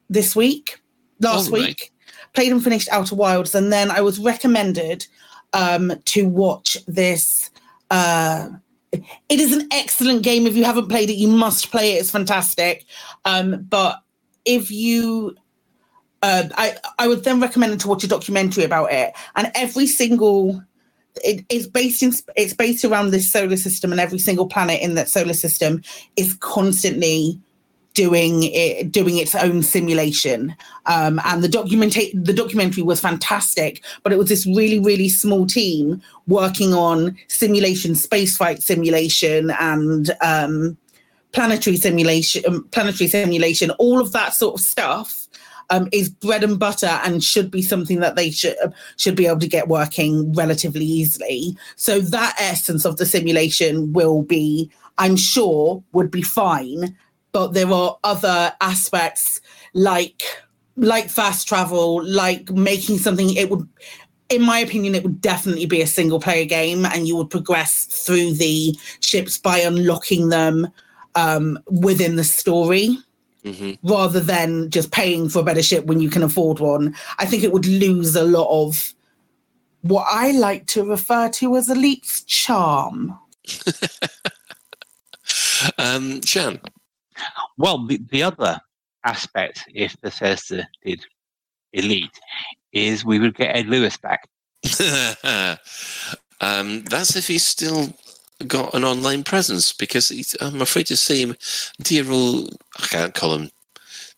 this week, last oh, week, right. Played and finished Outer Wilds, and then I was recommended um, to watch this. Uh, it is an excellent game. If you haven't played it, you must play it. It's fantastic. Um, but if you... Uh, I, I would then recommend to watch a documentary about it. And every single... It, it's based in, it's based around this solar system, and every single planet in that solar system is constantly doing it, doing its own simulation. Um, and the documenta- the documentary was fantastic, but it was this really, really small team working on simulation, spaceflight simulation, and um, planetary simulation, um, planetary simulation, all of that sort of stuff um, is bread and butter and should be something that they should, should be able to get working relatively easily. So that essence of the simulation will be, I'm sure, would be fine. But there are other aspects like like fast travel, like making something. It would, in my opinion, it would definitely be a single player game, and you would progress through the ships by unlocking them um, within the story, mm-hmm. rather than just paying for a better ship when you can afford one. I think it would lose a lot of what I like to refer to as Elite's charm. um, Shan. Well, the, the other aspect, if Bethesda did Elite, is we would get Ed Lewis back. um, that's if he's still got an online presence, because he's, I'm afraid to see him, dear old, I can't call him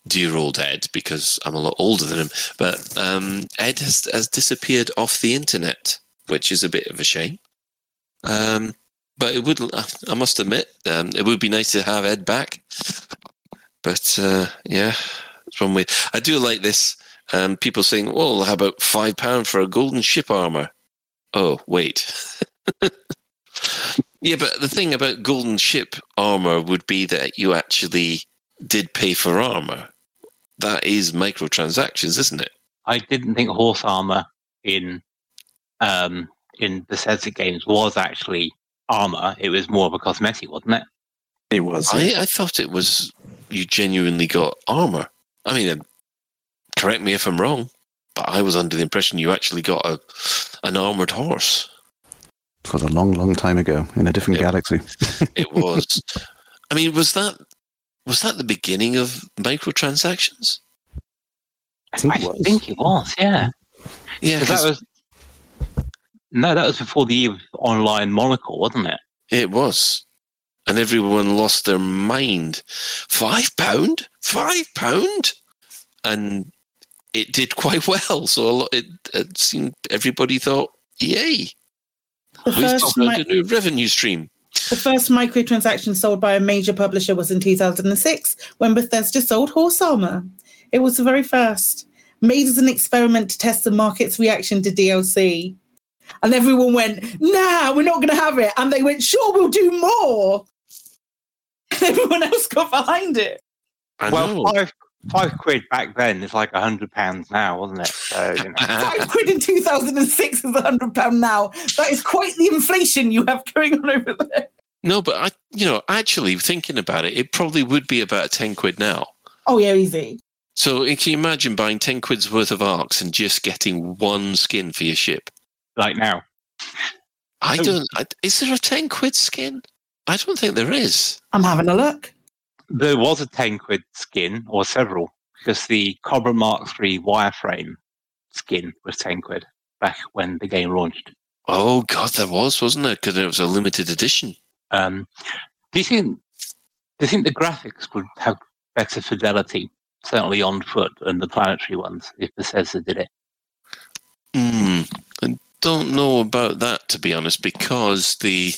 dear old Ed, because I'm a lot older than him, but um, Ed has, has disappeared off the internet, which is a bit of a shame. Um But it would, I must admit, um, it would be nice to have Ed back. But uh, yeah, it's one way. I do like this. Um, people saying, well, how about five pounds for a golden ship armor? Oh, wait. Yeah, but the thing about golden ship armor would be that you actually did pay for armor. That is microtransactions, isn't it? I didn't think horse armor in, um, in Bethesda games was actually armor. It was more of a cosmetic, wasn't it? It was. I, I thought it was you genuinely got armor. I mean, correct me if I'm wrong, but I was under the impression you actually got a an armored horse. It was a long, long time ago in a different it, galaxy. It was. I mean, was that was that the beginning of microtransactions? I think, I it, was. think it was. Yeah. Yeah. That was, no, that was before the online monocle, wasn't it? It was, and everyone lost their mind. Five pound, five pound, and it did quite well. So a lot, it, it seemed everybody thought, "Yay, we've got a new revenue stream." The first microtransaction sold by a major publisher was in two thousand six when Bethesda sold horse armor. It was the very first, made as an experiment to test the market's reaction to D L C. And everyone went, nah, we're not going to have it. And they went, sure, we'll do more. And everyone else got behind it. I well, five, five quid back then is like one hundred pounds now, wasn't it? So, you know. Five quid in two thousand six is one hundred pounds now. That is quite the inflation you have going on over there. No, but, I, you know, actually thinking about it, it probably would be about ten quid now. Oh, yeah, easy. So can you imagine buying ten quid's worth of arcs and just getting one skin for your ship? Like now. I don't... I, is there a ten quid skin? I don't think there is. I'm having a look. There was a ten quid skin, or several, because the Cobra Mark three wireframe skin was ten quid back when the game launched. Oh, God, there was, wasn't there? Because it was a limited edition. Um, do you think, do you think the graphics would have better fidelity, certainly on foot, than the planetary ones, if Bethesda did it? Hmm... Don't know about that, to be honest, because the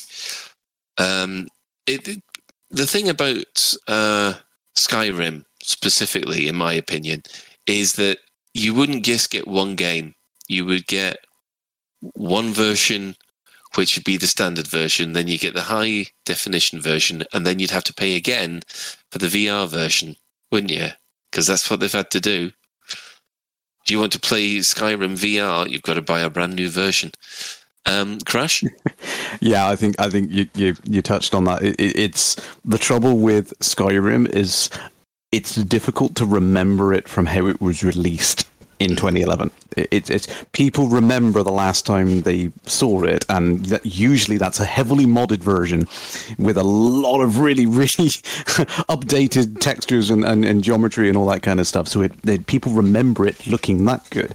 um, it, the thing about uh, Skyrim specifically, in my opinion, is that you wouldn't just get one game. You would get one version, which would be the standard version. Then you get the high definition version, and then you'd have to pay again for the V R version, wouldn't you? Because that's what they've had to do. Do you want to play Skyrim V R? You've got to buy a brand new version. Um, Crash? yeah, I think I think you you, you touched on that. It, it, it's the trouble with Skyrim is it's difficult to remember it from how it was released in twenty eleven. It, it, it's people remember the last time they saw it, and that usually that's a heavily modded version with a lot of really, really updated textures and, and, and geometry and all that kind of stuff. So it, it, people remember it looking that good.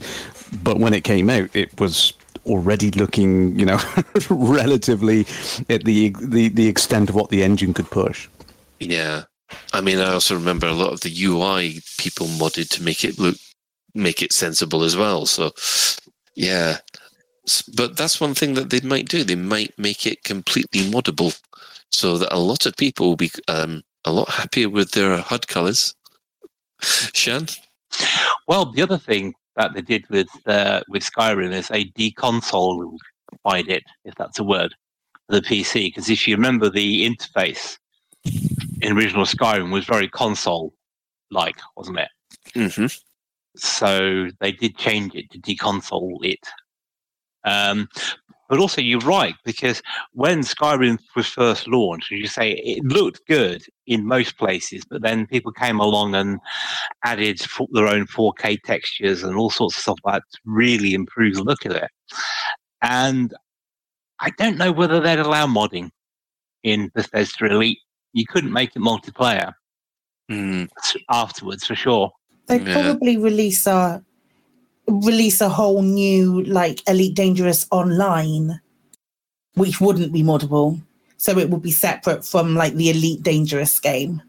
But when it came out, it was already looking, you know, relatively at the, the, the extent of what the engine could push. Yeah. I mean, I also remember a lot of the U I people modded to make it look make it sensible as well. So yeah, but that's one thing that they might do. They might make it completely moddable so that a lot of people will be um, a lot happier with their H U D colors. Shan? Well, the other thing that they did with uh, with Skyrim is they deconsolified it, if that's a word, for the P C, because if you remember, the interface in original Skyrim was very console-like, wasn't it? Mm-hmm. So they did change it to deconsole it. Um, but also, you're right, because when Skyrim was first launched, as you say, it looked good in most places, but then people came along and added their own four K textures and all sorts of stuff like that to really improve the look of it. And I don't know whether they'd allow modding in Bethesda Elite. You couldn't make it multiplayer mm. afterwards, for sure. They'd yeah. probably release a release a whole new like Elite Dangerous Online, which wouldn't be moddable, so it would be separate from like the Elite Dangerous game.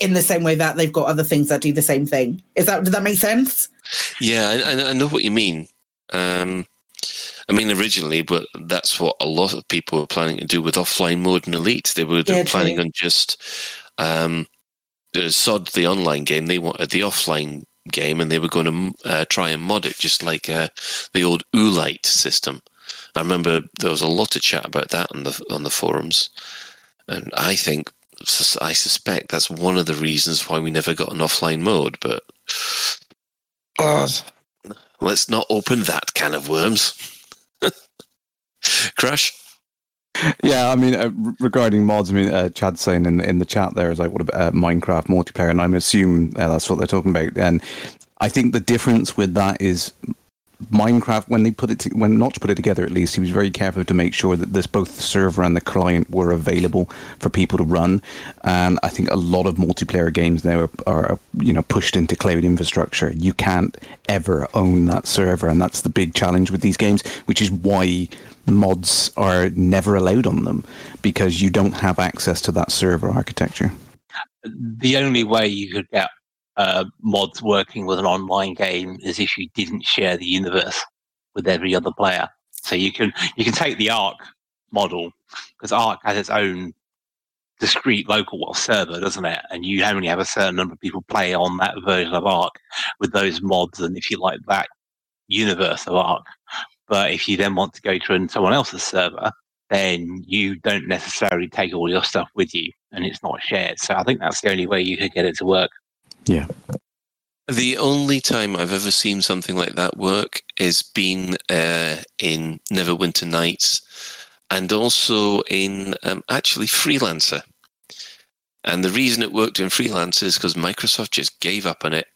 In the same way that they've got other things that do the same thing. Is that does that make sense? Yeah, I, I know what you mean. Um, I mean originally, but that's what a lot of people were planning to do with offline mode and Elite. They were yeah, planning true. on just. Um, Sod the online game, they wanted the offline game, and they were going to uh, try and mod it, just like uh, the old Oolite system. I remember there was a lot of chat about that on the on the forums, and I think I suspect that's one of the reasons why we never got an offline mode. But uh, let's not open that can of worms. Crash. Yeah, I mean, uh, regarding mods, I mean, uh, Chad's saying in in the chat there is like, what about uh, Minecraft multiplayer? And I'm assuming uh, that's what they're talking about. And I think the difference with that is Minecraft, when they put it to, when Notch put it together, at least he was very careful to make sure that this both the server and the client were available for people to run. And I think a lot of multiplayer games now are, are you know pushed into cloud infrastructure. You can't ever own that server, and that's the big challenge with these games, which is why mods are never allowed on them, because you don't have access to that server architecture. The only way you could get Uh, mods working with an online game is if you didn't share the universe with every other player. So you can you can take the Ark model, because Ark has its own discrete local server, doesn't it? And you only have a certain number of people play on that version of Ark with those mods, and if you like that universe of Ark. But if you then want to go to someone else's server, then you don't necessarily take all your stuff with you, and it's not shared. So I think that's the only way you could get it to work. Yeah. The only time I've ever seen something like that work is been uh, in Neverwinter Nights, and also in um, actually Freelancer. And the reason it worked in Freelancer is because Microsoft just gave up on it,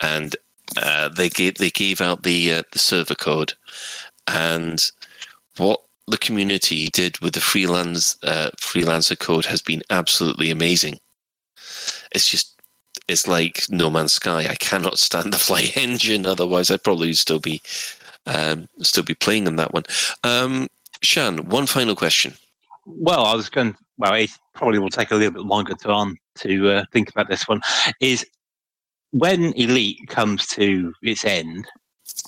and uh, they gave they gave out the uh, the server code, and what the community did with the freelance uh, Freelancer code has been absolutely amazing. It's just. It's like No Man's Sky. I cannot stand the fly engine. Otherwise, I'd probably still be um, still be playing on that one. Um, Shan, one final question. Well, I was going. To, well, it probably will take a little bit longer to on to uh, think about this one. Is when Elite comes to its end,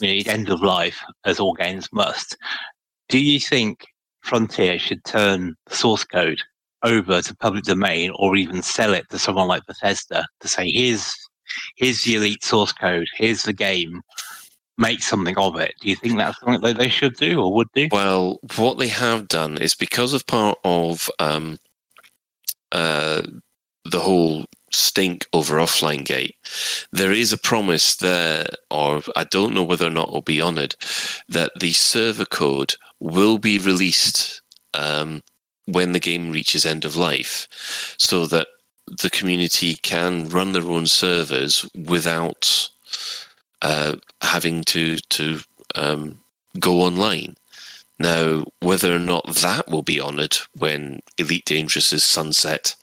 you know, its end of life, as all games must. Do you think Frontier should turn the source code over to public domain, or even sell it to someone like Bethesda to say, here's here's the Elite source code, here's the game, make something of it? Do you think that's something that they should do or would do? Well, what they have done is, because of part of um, uh, the whole stink over Offline Gate, there is a promise there, or I don't know whether or not it'll be honoured, that the server code will be released um when the game reaches end of life, so that the community can run their own servers without uh, having to to um, go online. Now, whether or not that will be honoured when Elite Dangerous is sunset,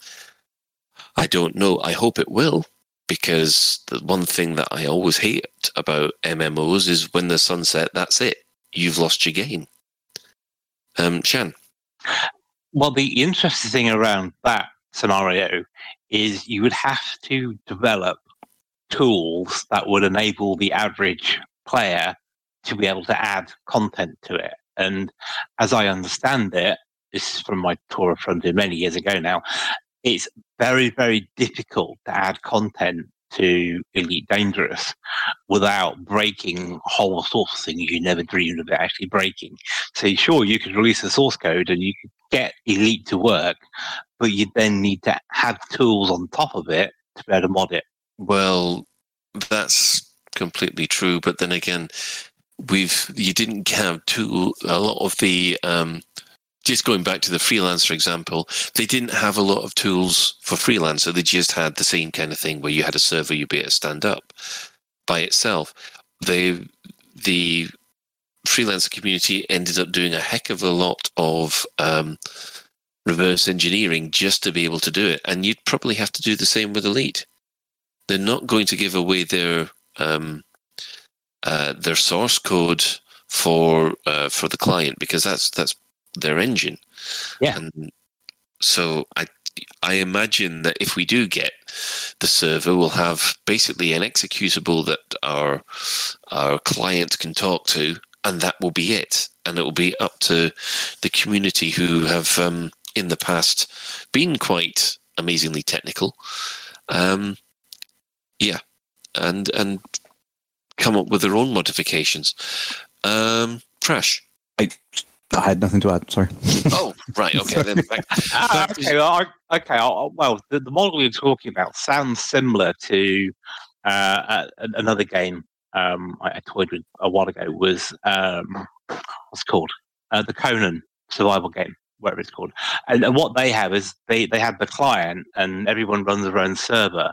I don't know. I hope it will, because the one thing that I always hate about M M Os is when they're sunset, that's it. You've lost your game. Um, Shan? Well, the interesting thing around that scenario is you would have to develop tools that would enable the average player to be able to add content to it. And as I understand it, this is from my tour of Frontier many years ago now, it's very, very difficult to add content to Elite Dangerous without breaking whole sorts of things you never dreamed of actually breaking. So sure, you could release the source code and you could get Elite to work, but you then need to have tools on top of it to be able to mod it. Well, that's completely true, but then again, we've you didn't have too a lot of the um just going back to the Freelancer example, they didn't have a lot of tools for Freelancer. They just had the same kind of thing where you had a server you'd be able to stand up by itself. They, the Freelancer community ended up doing a heck of a lot of um, reverse engineering just to be able to do it. And you'd probably have to do the same with Elite. They're not going to give away their um, uh, their source code for uh, for the client, because that's that's their engine. Yeah. And so I I imagine that if we do get the server, we'll have basically an executable that our our client can talk to, and that will be it. And it will be up to the community, who have um, in the past been quite amazingly technical. Um, yeah. And and come up with their own modifications. Um, Crash. I I had nothing to add. Sorry. Oh, right. Okay. Then back. Ah, okay. Well, I, okay. I'll, well, the, the model you're talking about sounds similar to uh, a, another game um, I, I toyed with a while ago. Was um, what's called uh, the Conan survival game, whatever it's called. And, and what they have is they they have the client, and everyone runs their own server.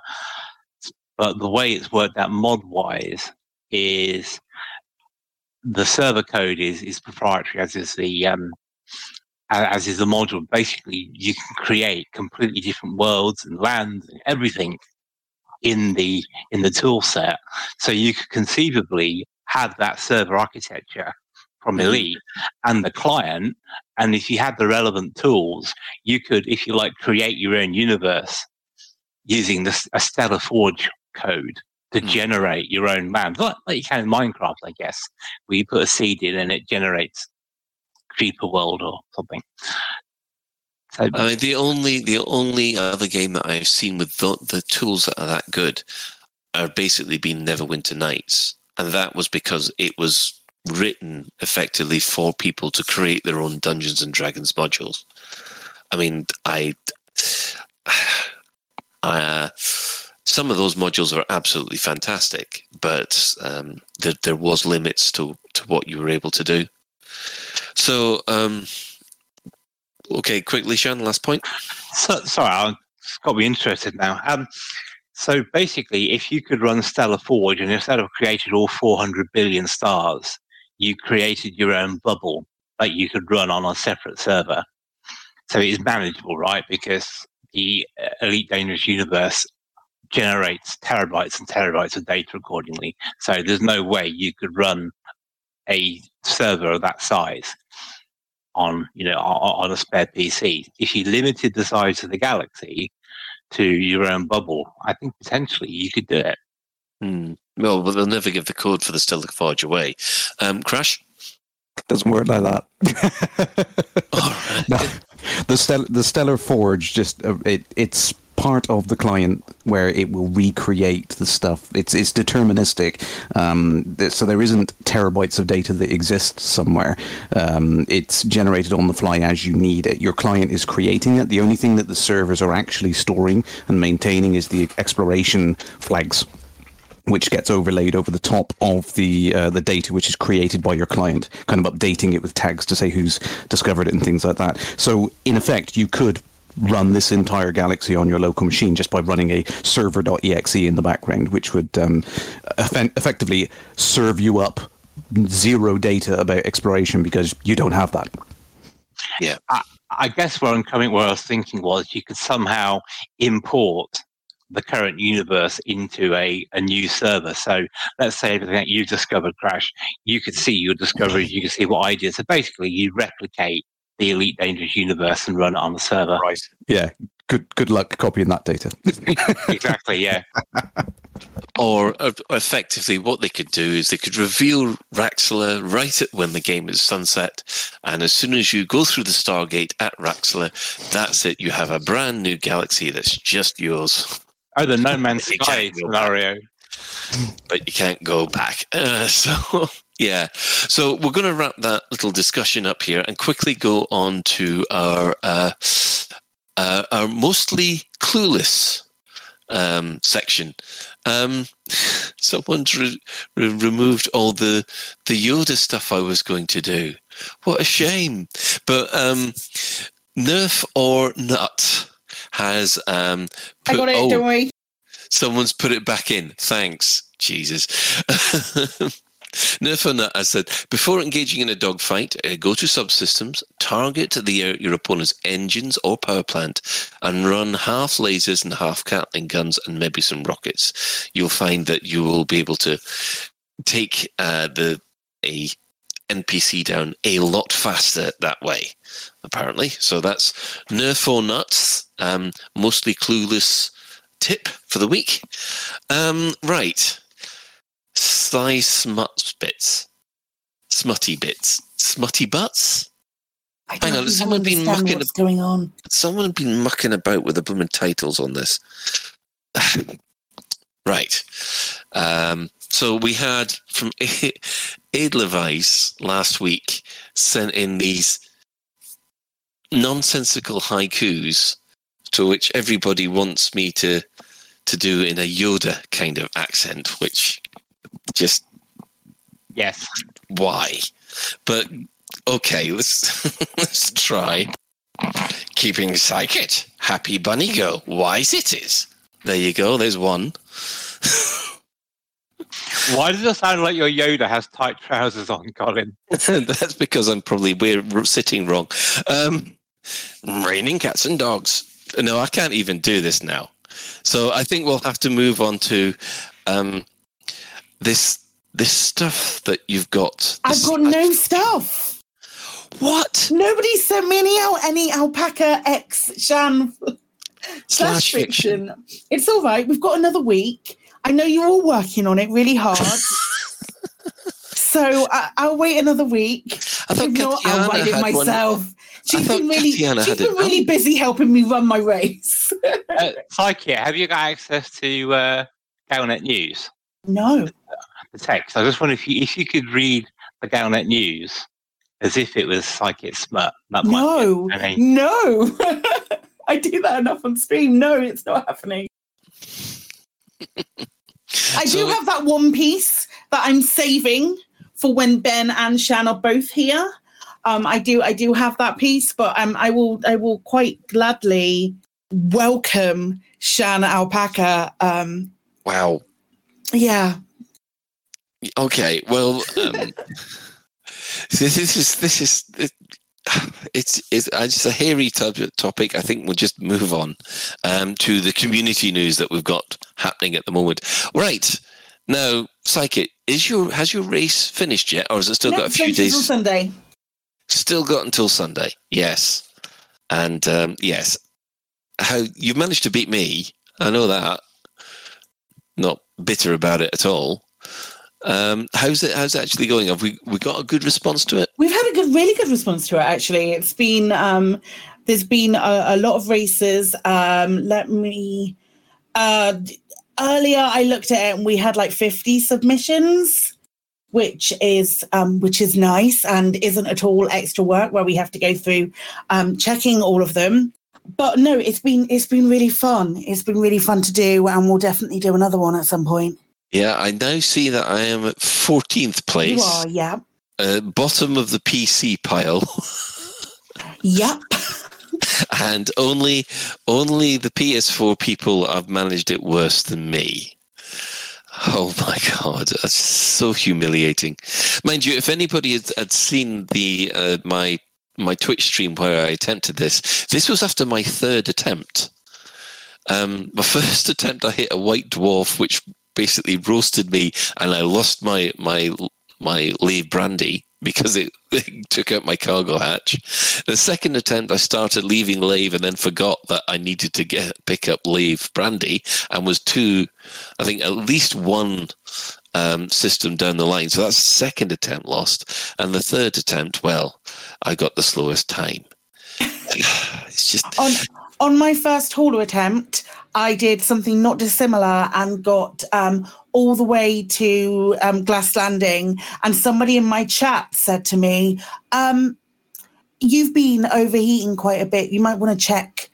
But the way it's worked out mod wise is the server code is is proprietary, as is the um, as is the module. Basically, you can create completely different worlds and lands and everything in the in the tool set. So you could conceivably have that server architecture from Elite and the client, and if you had the relevant tools, you could, if you like, create your own universe using this a Stellar Forge code to mm. generate your own land, like, like you can in Minecraft, I guess, where you put a seed in and it generates Creeper World or something. So, I mean, the only the only other game that I've seen with the, the tools that are that good are basically been Neverwinter Nights, and that was because it was written effectively for people to create their own Dungeons and Dragons modules. I mean, I, I uh, some of those modules are absolutely fantastic, but um, there, there was limits to, to what you were able to do. So, um, okay, quickly, Shan, last point. So, sorry, I've got to be interested now. Um, so basically, if you could run Stellar Forge and instead of created all four hundred billion stars, you created your own bubble that you could run on a separate server. So it is manageable, right? Because the Elite Dangerous Universe generates terabytes and terabytes of data accordingly. So there's no way you could run a server of that size on, you know, on a spare P C. If you limited the size of the galaxy to your own bubble, I think potentially you could do it. Mm. Well, but they'll never give the code for the Stellar Forge away. Um, Crash? Doesn't work like that. All right. No, the, Stel- the Stellar Forge, just uh, it, it's part of the client where it will recreate the stuff. It's it's deterministic. Um, th- so there isn't terabytes of data that exists somewhere. Um, it's generated on the fly as you need it. Your client is creating it. The only thing that the servers are actually storing and maintaining is the exploration flags, which gets overlaid over the top of the uh, the data which is created by your client, kind of updating it with tags to say who's discovered it and things like that. So in effect, you could run this entire galaxy on your local machine just by running a server.exe in the background, which would um, eff- effectively serve you up zero data about exploration because you don't have that. Yeah, I, I guess where I'm coming, where I was thinking was you could somehow import the current universe into a, a new server. So let's say that you discovered, Crash, you could see your discoveries, you could see what I did. So basically you replicate the Elite Dangerous Universe and run it on the server. Right. Yeah. Good good luck copying that data. Exactly, yeah. Or uh, effectively what they could do is they could reveal Raxala right at when the game is sunset, and as soon as you go through the Stargate at Raxala, that's it. You have a brand new galaxy that's just yours. Oh, the No Man's Sky scenario. But you can't go back. Uh, so, yeah. So we're going to wrap that little discussion up here and quickly go on to our uh, uh, our mostly clueless um, section. Um, someone's re- re- removed all the, the Yoda stuff I was going to do. What a shame. But um, Nerf or Nut has um put, I got it, oh, don't worry. Someone's put it back in. Thanks. Jesus. Nerf or Nut, I said, before engaging in a dogfight, uh, go to subsystems, target the uh, your opponent's engines or power plant, and run half lasers and half Gatling guns and maybe some rockets. You'll find that you will be able to take uh, the a N P C down a lot faster that way, apparently. So that's Nerf or Nuts, um, mostly clueless tip for the week. Um, right. Sly smut bits. Smutty bits. Smutty butts? I don't Hang on, someone been mucking what's ab- going on. Someone been mucking about with the blooming titles on this. Right. Um, so we had from Edelweiss last week sent in these nonsensical haikus to which everybody wants me to to do in a Yoda kind of accent, which just... Yes. Why? But, okay, let's let's try. Keeping Sykit. Happy Bunny Go. Wise it is. There you go. There's one. Why does it sound like your Yoda has tight trousers on, Colin? That's because I'm probably we're sitting wrong. Um, raining cats and dogs. No, I can't even do this now. So I think we'll have to move on to um, this this stuff that you've got. This, I've got no I, stuff. What? Nobody sent me any al- any alpaca X Shan slash, slash fiction. fiction. It's all right. We've got another week. I know you're all working on it really hard. So I, I'll wait another week. I thought not, I'll write it myself. One. She's been really, she's been really busy helping me run my race. uh, Sykit, have you got access to uh, Galnet News? No. The text. I just wonder if you, if you could read the Galnet News as if it was Sykit Smut. That no. Might be, I mean. No. I do that enough on stream. No, it's not happening. I so, do have that one piece that I'm saving for when Ben and Shan are both here. Um, I do, I do have that piece, but um, I will, I will quite gladly welcome Shan Alpaca. Um, wow. Yeah. Okay. Well, um, this is this is it, it's it's just a hairy topic. I think we'll just move on um, to the community news that we've got happening at the moment. Right. Now, Sykit, is your has your race finished yet, or has it still no, got a few days? Until Sunday. Still got until Sunday, yes. And um, yes, how you managed to beat me, I know that. Not bitter about it at all. Um, how's it? How's it actually going? Have we we got a good response to it? We've had a good, really good response to it. Actually, it's been um, there's been a, a lot of races. Um, let me. Uh, earlier, I looked at it and we had like fifty submissions. Which is um, which is nice and isn't at all extra work where we have to go through um, checking all of them. But no, it's been it's been really fun. It's been really fun to do, and we'll definitely do another one at some point. Yeah, I now see that I am at fourteenth place. You are, yeah. Uh, bottom of the P C pile. Yep. And only only the P S four people have managed it worse than me. Oh my God, that's so humiliating. Mind you, if anybody had, had seen the uh, my my Twitch stream where I attempted this, this was after my third attempt. Um, my first attempt, I hit a white dwarf, which basically roasted me, and I lost my my my Lave brandy because it, it took out my cargo hatch. The second attempt, I started leaving Lave and then forgot that I needed to get pick up Lave brandy and was too, I think, at least one um, system down the line. So that's second attempt lost. And the third attempt, well, I got the slowest time. It's just... On, on my first hauler attempt, I did something not dissimilar and got... Um, all the way to um, Glass Landing, and somebody in my chat said to me, um, you've been overheating quite a bit. You might want to check,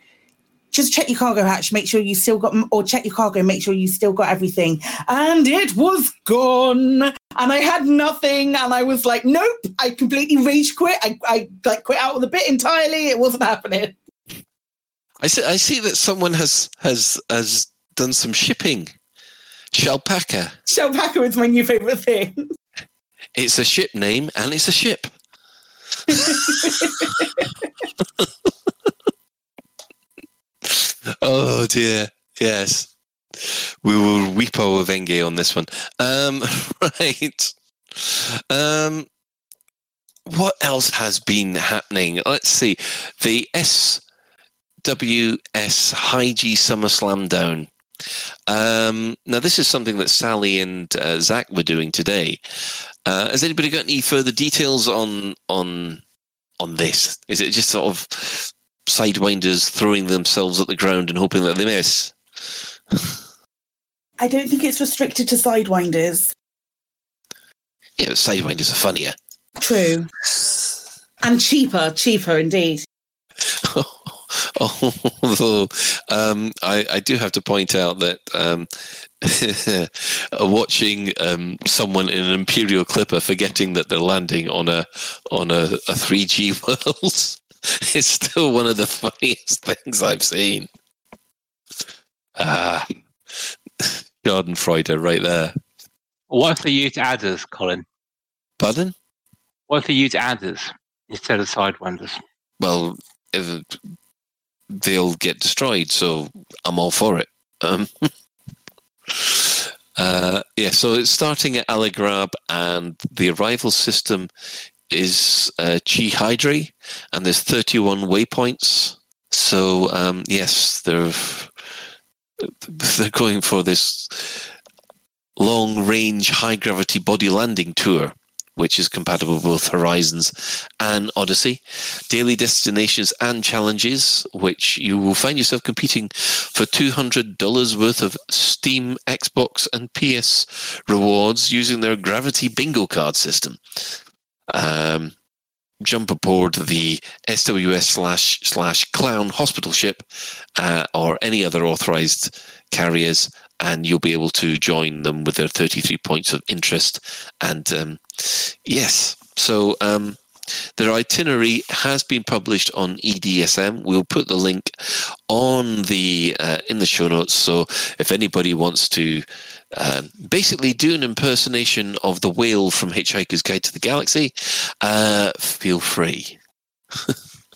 just check your cargo hatch, make sure you still got, or check your cargo, make sure you still got everything. And it was gone. And I had nothing. And I was like, nope, I completely rage quit. I, I like quit out of the bit entirely. It wasn't happening. I see, I see that someone has, has, has done some shipping. Shalpaca. Shalpaca is my new favourite thing. It's a ship name and it's a ship. Oh dear. Yes. We will weepo of Enge on this one. Um, right. Um, what else has been happening? Let's see. The S W S High G Summer Slam Down. Um, now, this is something that Sally and uh, Zach were doing today. Uh, has anybody got any further details on on on this? Is it just sort of sidewinders throwing themselves at the ground and hoping that they miss? I don't think it's restricted to sidewinders. Yeah, but sidewinders are funnier. True. And cheaper, cheaper indeed. Although um, I, I do have to point out that um, watching um, someone in an Imperial Clipper forgetting that they're landing on a on a, a three G world is still one of the funniest things I've seen. Ah, Schadenfreude right there. What's the use adders, Colin? Pardon? What's the use adders instead of sidewinders? Well, if they'll get destroyed, so I'm all for it. Um, uh, yeah, so it's starting at Aligrab, and the arrival system is uh, Chi Hydri, and there's thirty-one waypoints. So, um, yes, they're they're going for this long-range, high-gravity body landing tour, which is compatible with both Horizons and Odyssey, daily destinations and challenges, which you will find yourself competing for two hundred dollars worth of Steam, Xbox, and P S rewards using their Gravity Bingo card system. Um, jump aboard the S W S slash slash clown hospital ship uh, or any other authorized carriers, and you'll be able to join them with their thirty-three points of interest. And um, yes, so um, their itinerary has been published on E D S M. We'll put the link on the uh, in the show notes. So if anybody wants to um, basically do an impersonation of the whale from Hitchhiker's Guide to the Galaxy, uh, feel free.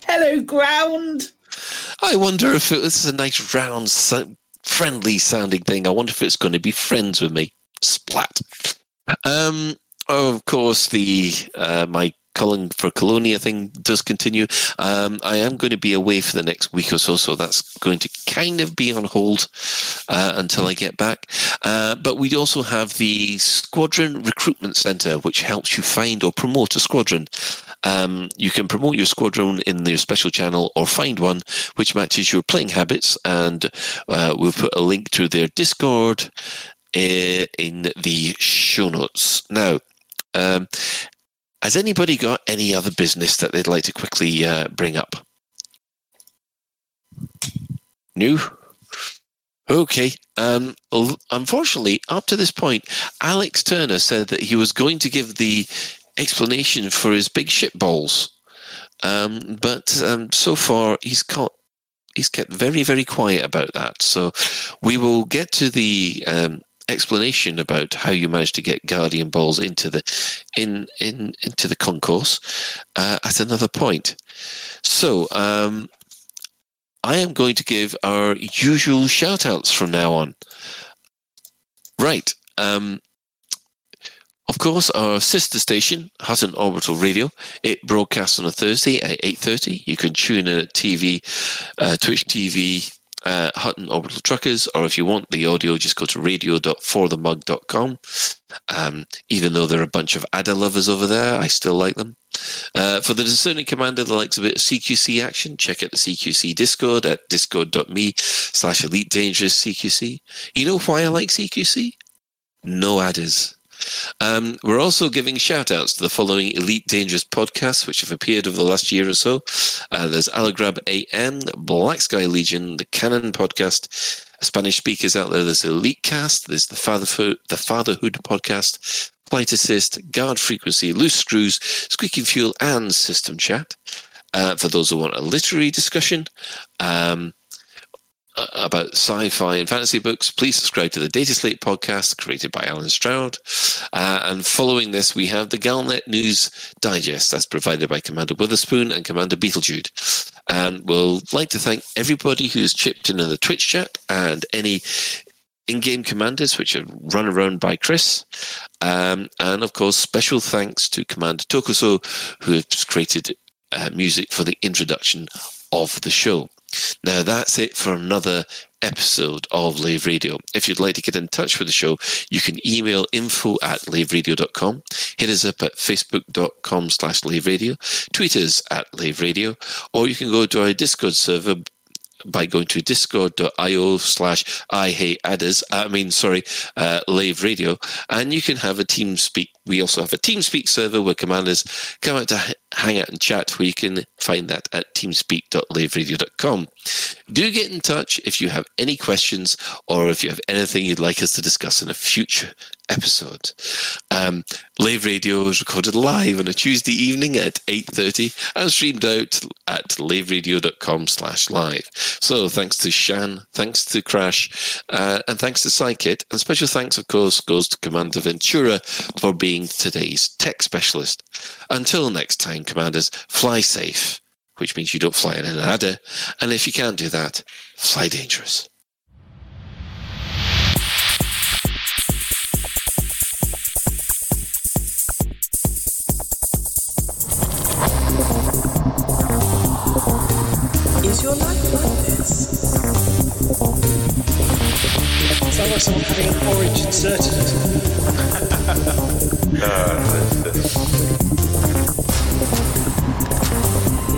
Hello, ground. I wonder if it, this is a nice round sound. Friendly sounding thing. I wonder if it's going to be friends with me. Splat. Um, of course, the uh, my Culling for Colonia thing does continue. Um, I am going to be away for the next week or so, so that's going to kind of be on hold uh, until I get back. Uh, but we also have the Squadron Recruitment Centre, which helps you find or promote a squadron. Um, you can promote your squadron in their special channel or find one which matches your playing habits, and uh, we'll put a link to their Discord uh, in the show notes. Now, um, has anybody got any other business that they'd like to quickly uh, bring up? No? Okay. Um, unfortunately, up to this point, Alex Turner said that he was going to give the explanation for his big shit balls, um, but um, so far he's caught. He's kept very, very quiet about that. So we will get to the um, explanation about how you managed to get Guardian balls into the in in into the concourse uh, at another point. So um, I am going to give our usual shout outs from now on. Right. Um, Of course, our sister station, Hutton Orbital Radio, it broadcasts on a Thursday at eight thirty. You can tune in at T V, uh, Twitch T V, uh, Hutton Orbital Truckers, or if you want the audio, just go to radio dot for the mug dot com. Um, even though there are a bunch of Adder lovers over there, I still like them. Uh, for the discerning commander that likes a bit of C Q C action, check out the C Q C Discord at discord.me slash elite dangerous CQC. You know why I like C Q C? No Adders. Um, we're also giving shout-outs to the following Elite Dangerous podcasts, which have appeared over the last year or so. Uh, there's Aligrab A M, Black Sky Legion, the Canon podcast. Spanish speakers out there, there's Elite Cast, there's the Fatherhood, the Fatherhood podcast, Flight Assist, Guard Frequency, Loose Screws, Squeaking Fuel, and System Chat. Uh, for those who want a literary discussion, um... about sci-fi and fantasy books, please subscribe to the Data Slate podcast created by Alan Stroud. Uh, and following this, we have the Galnet News Digest that's provided by Commander Witherspoon and Commander Beetlejude. And we'll like to thank everybody who's chipped in on the Twitch chat and any in-game commanders which are run around by Chris. Um, and of course, special thanks to Commander Tokuso, who has created uh, music for the introduction of the show. Now, that's it for another episode of Lave Radio. If you'd like to get in touch with the show, you can email info at laveradio.com, hit us up at facebook.com slash laveradio, tweet us at laveradio, or you can go to our Discord server by going to discord.io slash I hate adders, I mean, sorry, uh, Lave Radio, and you can have a TeamSpeak. We also have a TeamSpeak server where commanders come out to hang out and chat, where you can find that at teamspeak dot lave radio dot com. Do get in touch if you have any questions or if you have anything you'd like us to discuss in a future episode. Um, Lave Radio is recorded live on a Tuesday evening at eight thirty and streamed out at lave radio dot com slash live. So thanks to Shan, thanks to Crash, uh, and thanks to Sykit. And special thanks, of course, goes to Commander Ventura for being today's tech specialist. Until next time, Commanders, fly safe, which means you don't fly in an Adder. And if you can't do that, fly dangerous. Is your life like this? Sounds like someone having an orange inserted. You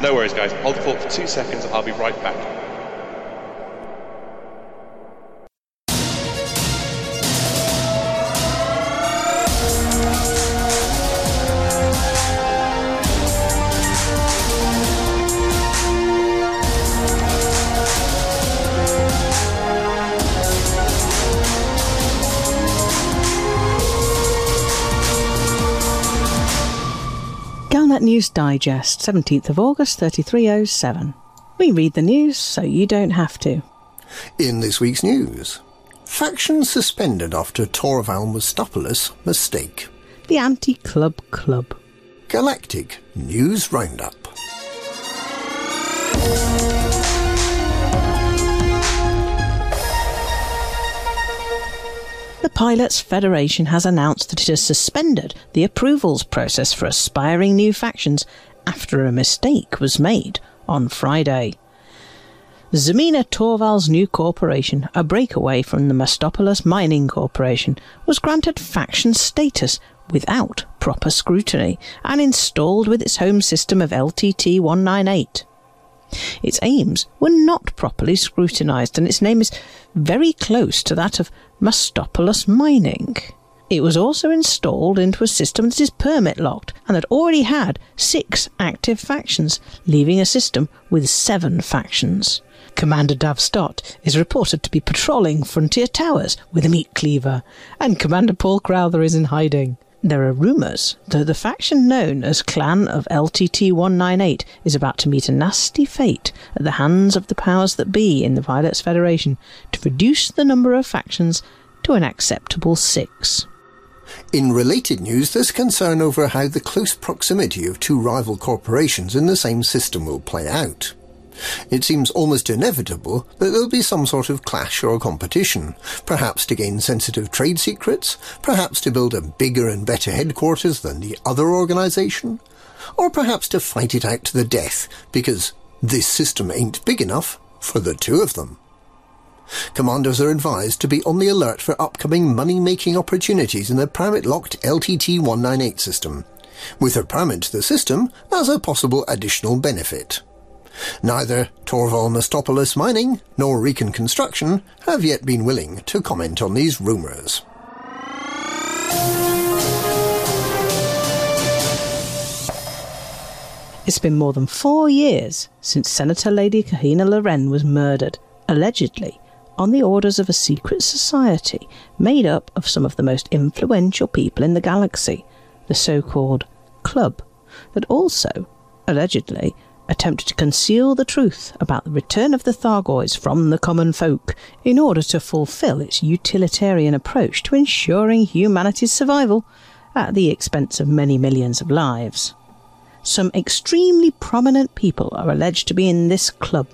No worries, guys. Hold the fort for two seconds. I'll be right back. News Digest, seventeenth of August, thirty-three oh seven. We read the news so you don't have to. In this week's news, faction suspended after tour of Almustopolis mistake. The Anti-Club Club. Galactic News Roundup. The Pilots Federation has announced that it has suspended the approvals process for aspiring new factions after a mistake was made on Friday. Zemina Torval's new corporation, a breakaway from the Mustopolis Mining Corporation, was granted faction status without proper scrutiny and installed with its home system of L T T one ninety-eight. Its aims were not properly scrutinised, and its name is very close to that of Mustopolis Mining. It was also installed into a system that is permit locked and that already had six active factions, leaving a system with seven factions. Commander Davstott is reported to be patrolling Frontier Towers with a meat cleaver, and Commander Paul Crowther is in hiding. There are rumours that the faction known as Clan of L T T one ninety-eight is about to meet a nasty fate at the hands of the powers that be in the Pilots Federation to reduce the number of factions to an acceptable six. In related news, there's concern over how the close proximity of two rival corporations in the same system will play out. It seems almost inevitable that there'll be some sort of clash or competition, perhaps to gain sensitive trade secrets, perhaps to build a bigger and better headquarters than the other organisation, or perhaps to fight it out to the death, because this system ain't big enough for the two of them. Commanders are advised to be on the alert for upcoming money-making opportunities in the permit-locked L T T one ninety-eight system, with a permit to the system as a possible additional benefit. Neither Torval Mustopolis Mining nor Recon Construction have yet been willing to comment on these rumours. It's been more than four years since Senator Lady Kahina Loren was murdered, allegedly on the orders of a secret society made up of some of the most influential people in the galaxy, the so-called Club, that also, allegedly, attempted to conceal the truth about the return of the Thargoids from the common folk in order to fulfill its utilitarian approach to ensuring humanity's survival at the expense of many millions of lives. Some extremely prominent people are alleged to be in this club.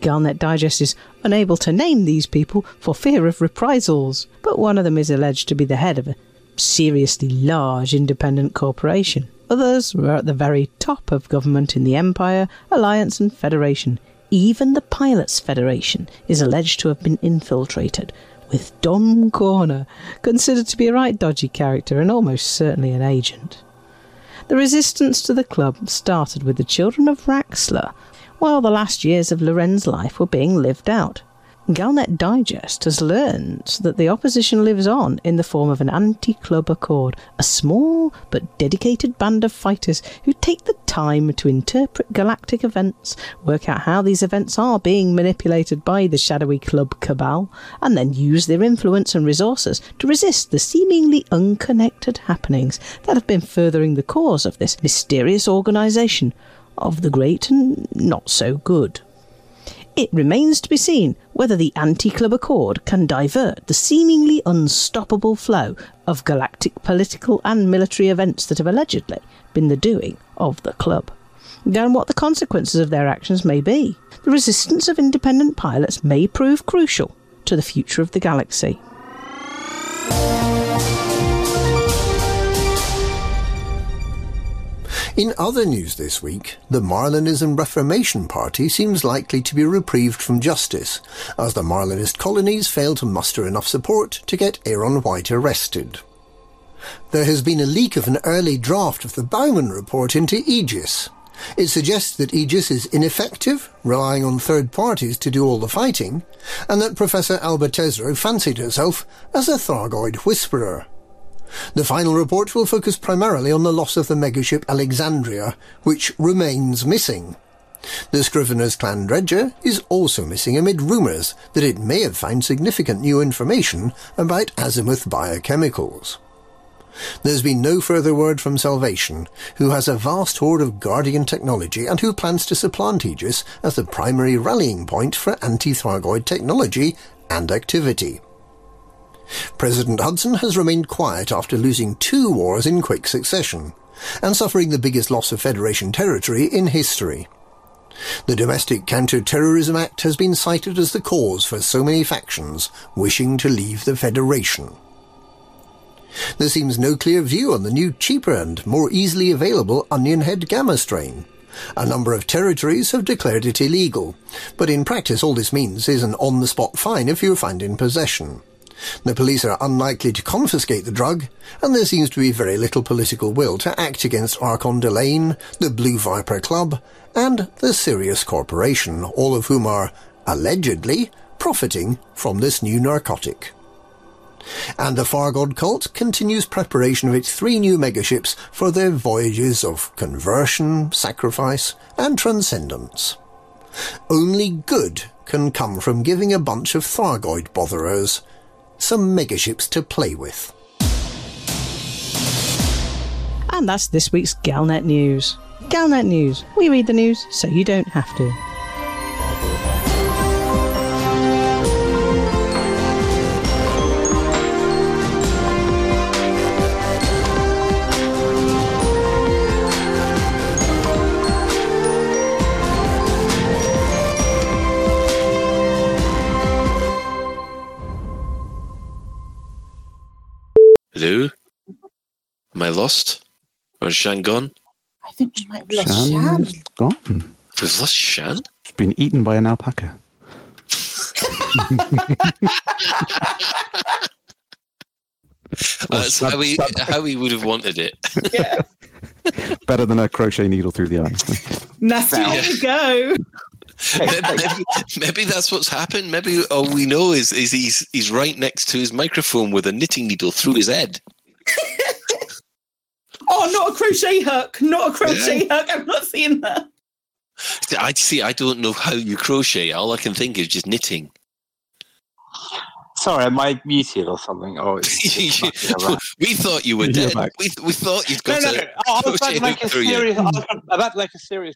Garnet Digest is unable to name these people for fear of reprisals, but one of them is alleged to be the head of a seriously large independent corporation. Others were at the very top of government in the Empire, Alliance and Federation. Even the Pilots' Federation is alleged to have been infiltrated, with Dom Corner considered to be a right dodgy character and almost certainly an agent. The resistance to the club started with the children of Raxler, while the last years of Loren's life were being lived out. Galnet Digest has learned that the opposition lives on in the form of an anti-club accord, a small but dedicated band of fighters who take the time to interpret galactic events, work out how these events are being manipulated by the shadowy club cabal, and then use their influence and resources to resist the seemingly unconnected happenings that have been furthering the cause of this mysterious organisation of the great and not so good. It remains to be seen whether the anti-club accord can divert the seemingly unstoppable flow of galactic political and military events that have allegedly been the doing of the club, and what the consequences of their actions may be. The resistance of independent pilots may prove crucial to the future of the galaxy. In other news this week, the Marlinism Reformation Party seems likely to be reprieved from justice, as the Marlinist colonies fail to muster enough support to get Aaron White arrested. There has been a leak of an early draft of the Bowman report into Aegis. It suggests that Aegis is ineffective, relying on third parties to do all the fighting, and that Professor Albatezzo fancied herself as a Thargoid whisperer. The final report will focus primarily on the loss of the megaship Alexandria, which remains missing. The Scrivener's clan Dredger is also missing amid rumours that it may have found significant new information about Azimuth Biochemicals. There's been no further word from Salvation, who has a vast hoard of Guardian technology and who plans to supplant Aegis as the primary rallying point for anti-Thargoid technology and activity. President Hudson has remained quiet after losing two wars in quick succession, and suffering the biggest loss of Federation territory in history. The Domestic Counter-Terrorism Act has been cited as the cause for so many factions wishing to leave the Federation. There seems no clear view on the new, cheaper and more easily available Onion Head Gamma strain. A number of territories have declared it illegal, but in practice all this means is an on-the-spot fine if you're found in possession. The police are unlikely to confiscate the drug, and there seems to be very little political will to act against Archon Delane, the Blue Viper Club, and the Sirius Corporation, all of whom are, allegedly, profiting from this new narcotic. And the Fargod cult continues preparation of its three new megaships for their voyages of conversion, sacrifice, and transcendence. Only good can come from giving a bunch of Thargoid botherers some megaships to play with. And that's this week's Galnet News. Galnet News. We read the news so you don't have to. Hello? Am I lost? Or is Shan gone? I think we might have lost Shan. Shan. Gone. We've lost Shan? She's been eaten by an alpaca. That's uh, how we how we would have wanted it. Yeah. Better than a crochet needle through the eye. Nasty, there we go. maybe, maybe that's what's happened. Maybe all we know is, is he's he's right next to his microphone with a knitting needle through his head. Oh, not a crochet hook! Not a crochet yeah. hook! I'm not seeing that. I see. I don't know how you crochet. All I can think is just knitting. Sorry, am I muted or something? Oh, it's, it's we thought you were dead. We, we thought you'd got no, no, no. I was about to make a serious. I was about to make a serious